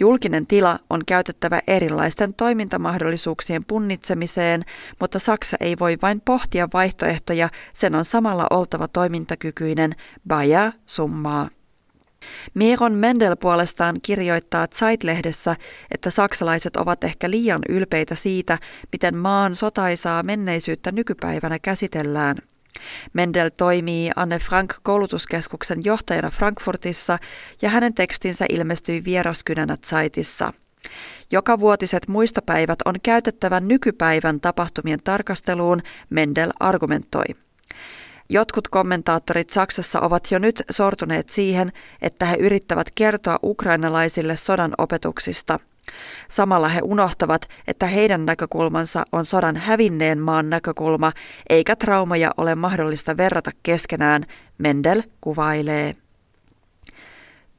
Julkinen tila on käytettävä erilaisten toimintamahdollisuuksien punnitsemiseen, mutta Saksa ei voi vain pohtia vaihtoehtoja, sen on samalla oltava toimintakykyinen, Baja summaa. Miron Mendel puolestaan kirjoittaa Zeit-lehdessä, että saksalaiset ovat ehkä liian ylpeitä siitä, miten maan sotaisaa menneisyyttä nykypäivänä käsitellään. Mendel toimii Anne Frank-koulutuskeskuksen johtajana Frankfurtissa ja hänen tekstinsä ilmestyi vieraskynänä Zeitissa. Jokavuotiset muistopäivät on käytettävä nykypäivän tapahtumien tarkasteluun, Mendel argumentoi. Jotkut kommentaattorit Saksassa ovat jo nyt sortuneet siihen, että he yrittävät kertoa ukrainalaisille sodan opetuksista. Samalla he unohtavat, että heidän näkökulmansa on sodan hävinneen maan näkökulma, eikä traumoja ole mahdollista verrata keskenään, Mendel kuvailee.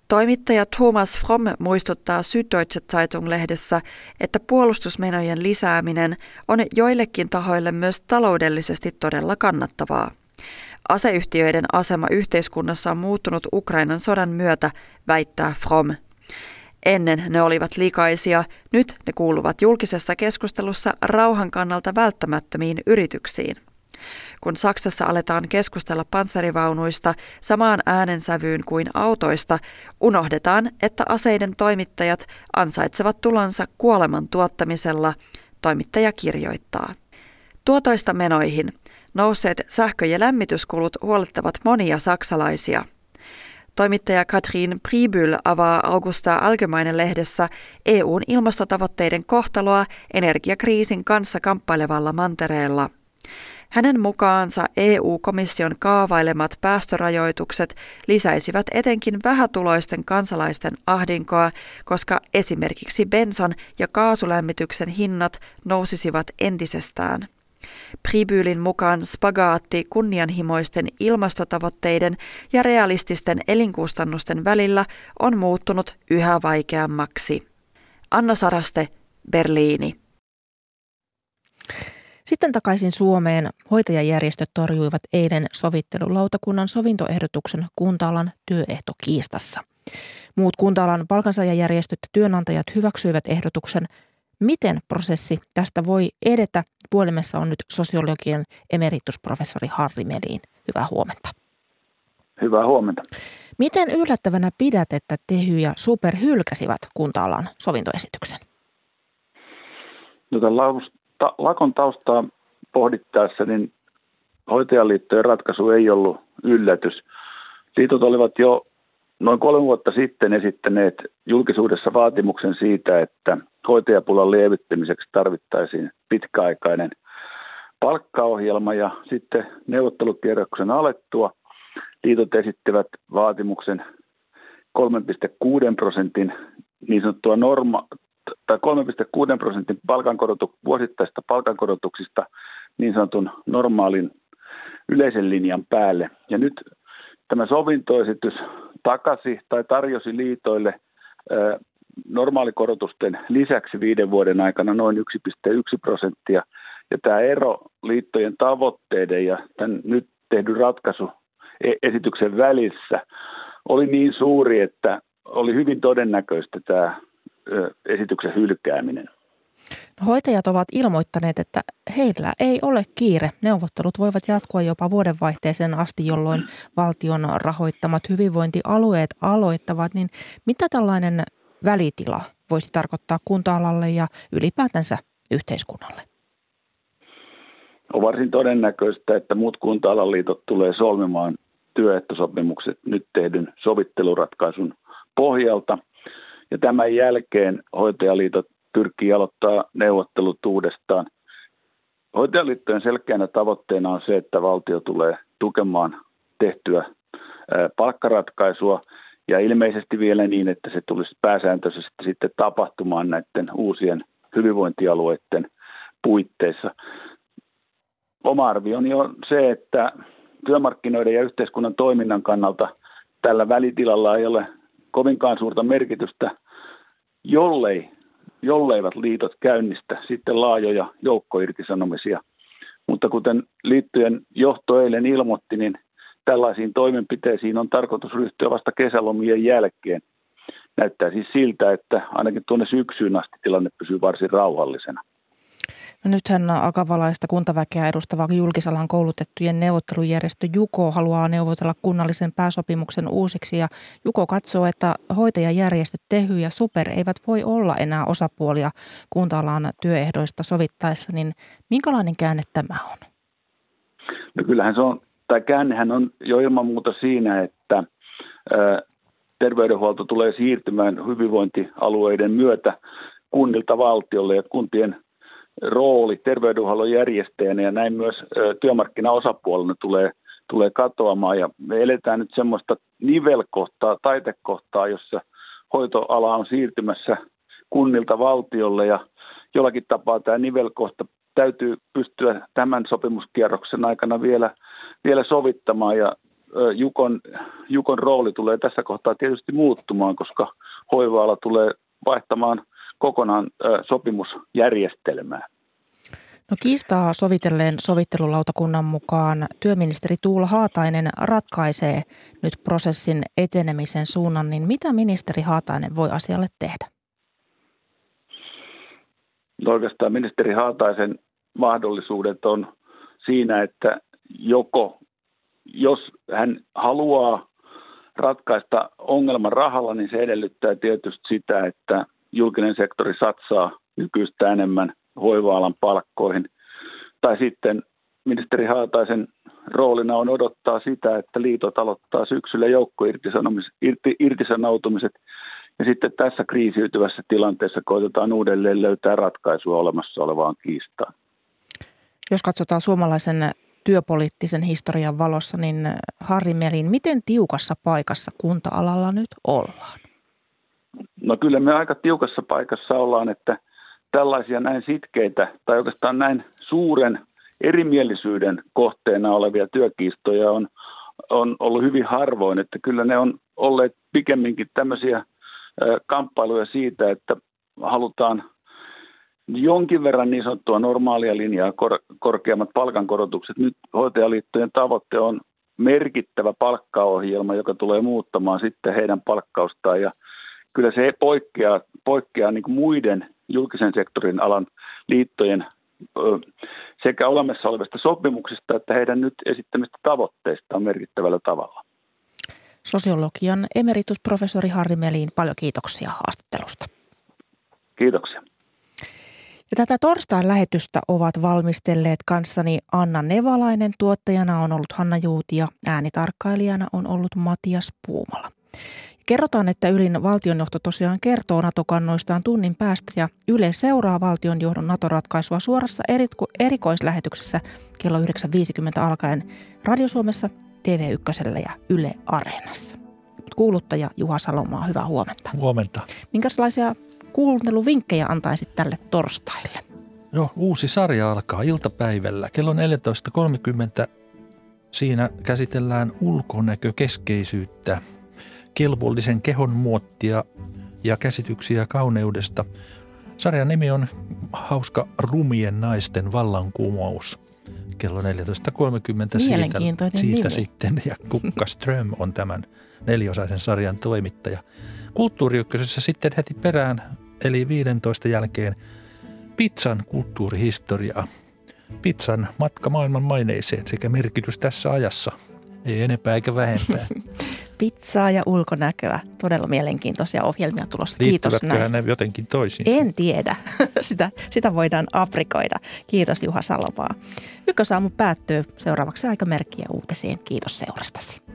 Toimittaja Thomas Fromm muistuttaa Süddeutsche Zeitung-lehdessä, että puolustusmenojen lisääminen on joillekin tahoille myös taloudellisesti todella kannattavaa. Aseyhtiöiden asema yhteiskunnassa on muuttunut Ukrainan sodan myötä, väittää Fromm. Ennen ne olivat likaisia, nyt ne kuuluvat julkisessa keskustelussa rauhan kannalta välttämättömiin yrityksiin. Kun Saksassa aletaan keskustella panssarivaunuista samaan äänensävyyn kuin autoista, unohdetaan, että aseiden toimittajat ansaitsevat tulonsa kuoleman tuottamisella, toimittaja kirjoittaa. Tuotoista menoihin. Nousseet sähkö- ja lämmityskulut huolettavat monia saksalaisia. Toimittaja Katrin Pribyl avaa Augusta Allgemeine-lehdessä E U:n ilmastotavoitteiden kohtaloa energiakriisin kanssa kamppailevalla mantereella. Hänen mukaansa E U-komission kaavailemat päästörajoitukset lisäisivät etenkin vähätuloisten kansalaisten ahdinkoa, koska esimerkiksi bensan ja kaasulämmityksen hinnat nousisivat entisestään. Pribyylin mukaan spagaatti kunnianhimoisten ilmastotavoitteiden ja realististen elinkustannusten välillä on muuttunut yhä vaikeammaksi. Anna Saraste, Berliini. Sitten takaisin Suomeen. Hoitajajärjestöt torjuivat eilen sovittelulautakunnan sovintoehdotuksen kunta-alan työehtokiistassa. Muut kunta-alan palkansaajajärjestöt ja työnantajat hyväksyivät ehdotuksen. Miten prosessi tästä voi edetä? Puolimessa on nyt sosiologian emeritusprofessori Harri Melin. Hyvää huomenta. Hyvää huomenta. Miten yllättävänä pidät, että Tehy ja Super hylkäsivät kunta-alan sovintoesityksen? No tämän lausta, lakon taustaa pohdittaessa, niin hoitajaliittojen ratkaisu ei ollut yllätys. Liitot olivat jo noin kolme vuotta sitten esittäneet julkisuudessa vaatimuksen siitä, että hoitajapulan lievittämiseksi tarvittaisiin pitkäaikainen palkkaohjelma ja sitten neuvottelukierroksen alettua liitot esittivät vaatimuksen kolme pilkku kuusi prosentin niin sanottua norma tai kolme pilkku kuusi prosentin palkankorotu, vuosittaista palkankorotuksista niin sanotun normaalin yleisen linjan päälle. Ja nyt tämä sovintoesitys takasi tai tarjosi liitoille ö, normaalikorotusten lisäksi viiden vuoden aikana noin yksi pilkku yksi prosenttia. Ja tämä ero liittojen tavoitteiden ja tämän nyt tehdyn ratkaisuesityksen välissä oli niin suuri, että oli hyvin todennäköistä tämä esityksen hylkääminen. No, hoitajat ovat ilmoittaneet, että heillä ei ole kiire. Neuvottelut voivat jatkua jopa vuodenvaihteeseen asti, jolloin valtion rahoittamat hyvinvointialueet aloittavat. Niin mitä tällainen välitila voisi tarkoittaa kunta-alalle ja ylipäätänsä yhteiskunnalle? On varsin todennäköistä, että muut kunta-alan liitot tulee solmimaan työehtosopimukset nyt tehdyn sovitteluratkaisun pohjalta. Ja tämän jälkeen hoitajaliitot pyrkii aloittaa neuvottelut uudestaan. Hoitajaliittojen selkeänä tavoitteena on se, että valtio tulee tukemaan tehtyä palkkaratkaisua ja ilmeisesti vielä niin, että se tulisi pääsääntöisesti sitten tapahtumaan näiden uusien hyvinvointialueiden puitteissa. Oma arvioni on se, että työmarkkinoiden ja yhteiskunnan toiminnan kannalta tällä välitilalla ei ole kovinkaan suurta merkitystä, jollei, jolleivat liitot käynnistä sitten laajoja joukkoirtisanomisia. Mutta kuten liittojen johto eilen ilmoitti, niin tällaisiin toimenpiteisiin on tarkoitus ryhtyä vasta kesälomien jälkeen. Näyttää siis siltä, että ainakin tuonne syksyyn asti tilanne pysyy varsin rauhallisena. No nythän akavalaista kuntaväkeä edustava julkisalan koulutettujen neuvottelujärjestö Juko haluaa neuvotella kunnallisen pääsopimuksen uusiksi ja Juko katsoo, että hoitajajärjestöt Tehy ja Super eivät voi olla enää osapuolia kunta-alan työehdoista sovittaessa, niin minkälainen käänne tämä on? No kyllähän se on, tai käännehän on jo ilman muuta siinä, että ö, terveydenhuolto tulee siirtymään hyvinvointialueiden myötä kunnilta valtiolle ja kuntien rooli terveydenhuollon järjestäjänä ja näin myös työmarkkinaosapuolena tulee, tulee katoamaan. Ja me eletään nyt semmoista nivelkohtaa, taitekohtaa, jossa hoitoala on siirtymässä kunnilta valtiolle ja jollakin tapaa tämä nivelkohta täytyy pystyä tämän sopimuskierroksen aikana vielä, vielä sovittamaan ja Jukon, Jukon rooli tulee tässä kohtaa tietysti muuttumaan, koska hoiva-ala tulee vaihtamaan kokonaan sopimusjärjestelmää. No kiistaa sovitelleen sovittelulautakunnan mukaan työministeri Tuula Haatainen ratkaisee nyt prosessin etenemisen suunnan, niin mitä ministeri Haatainen voi asialle tehdä? No oikeastaan ministeri Haataisen mahdollisuudet on siinä, että joko jos hän haluaa ratkaista ongelman rahalla, niin se edellyttää tietysti sitä, että julkinen sektori satsaa nykyistä enemmän hoiva-alan palkkoihin. Tai sitten ministeri Haataisen roolina on odottaa sitä, että liitot aloittaa syksyllä joukkoirtisanoutumiset. Ja sitten tässä kriisiytyvässä tilanteessa koitetaan uudelleen löytää ratkaisua olemassa olevaan kiistaan. Jos katsotaan suomalaisen työpoliittisen historian valossa, niin Harri Melin, miten tiukassa paikassa kunta-alalla nyt ollaan? No kyllä me aika tiukassa paikassa ollaan, että tällaisia näin sitkeitä tai oikeastaan näin suuren erimielisyyden kohteena olevia työkiistoja on, on ollut hyvin harvoin. Että kyllä ne on olleet pikemminkin tämmöisiä kamppailuja siitä, että halutaan jonkin verran niin sanottua normaalia linjaa, kor- korkeammat palkankorotukset. Nyt hoitajaliittojen tavoite on merkittävä palkkaohjelma, joka tulee muuttamaan sitten heidän palkkaustaan ja kyllä se poikkeaa, poikkeaa niin kuin muiden julkisen sektorin alan liittojen sekä olemassa olevista sopimuksista että heidän nyt esittämistä tavoitteistaan merkittävällä tavalla. Sosiologian emeritusprofessori Harri Melin, paljon kiitoksia haastattelusta. Kiitoksia. Ja tätä torstain lähetystä ovat valmistelleet kanssani Anna Nevalainen, tuottajana on ollut Hanna Juuti ja äänitarkkailijana on ollut Matias Puumala. Kerrotaan, että ylin valtionjohto tosiaan kertoo NATO-kannoistaan tunnin päästä ja Yle seuraa valtionjohdon NATO-ratkaisua suorassa erikoislähetyksessä kello yhdeksän viisikymmentä alkaen Radio Suomessa, T V yksi ja Yle Areenassa. Kuuluttaja Juha Salomaa, hyvää huomenta. Huomenta. Minkälaisia kuunteluvinkkejä antaisit tälle torstaille? No, uusi sarja alkaa iltapäivällä kello neljätoista kolmekymmentä. Siinä käsitellään ulkonäkökeskeisyyttä, kelvollisen kehon muottia ja käsityksiä kauneudesta. Sarjan nimi on hauska Rumien naisten vallankumous. Kello neljätoista kolmekymmentä siitä, siitä sitten. Ja Kukka Ström on tämän neliosaisen sarjan toimittaja. Kulttuuriykkösessä sitten heti perään, eli viidentoista jälkeen pizzan kulttuurihistoriaa, pizzan matka maailman maineeseen sekä merkitys tässä ajassa, ei enempää eikä vähempää. Pizzaa ja ulkonäköä. Todella mielenkiintoisia ohjelmia tulossa. Kiitos näistä. Liittyvätköhän ne jotenkin toisiin? En tiedä. Sitä, sitä voidaan aprikoida. Kiitos Juha Salomaa. Ykkösaamu päättyy. Seuraavaksi aikamerkkiä uutisiin. Kiitos seurastasi.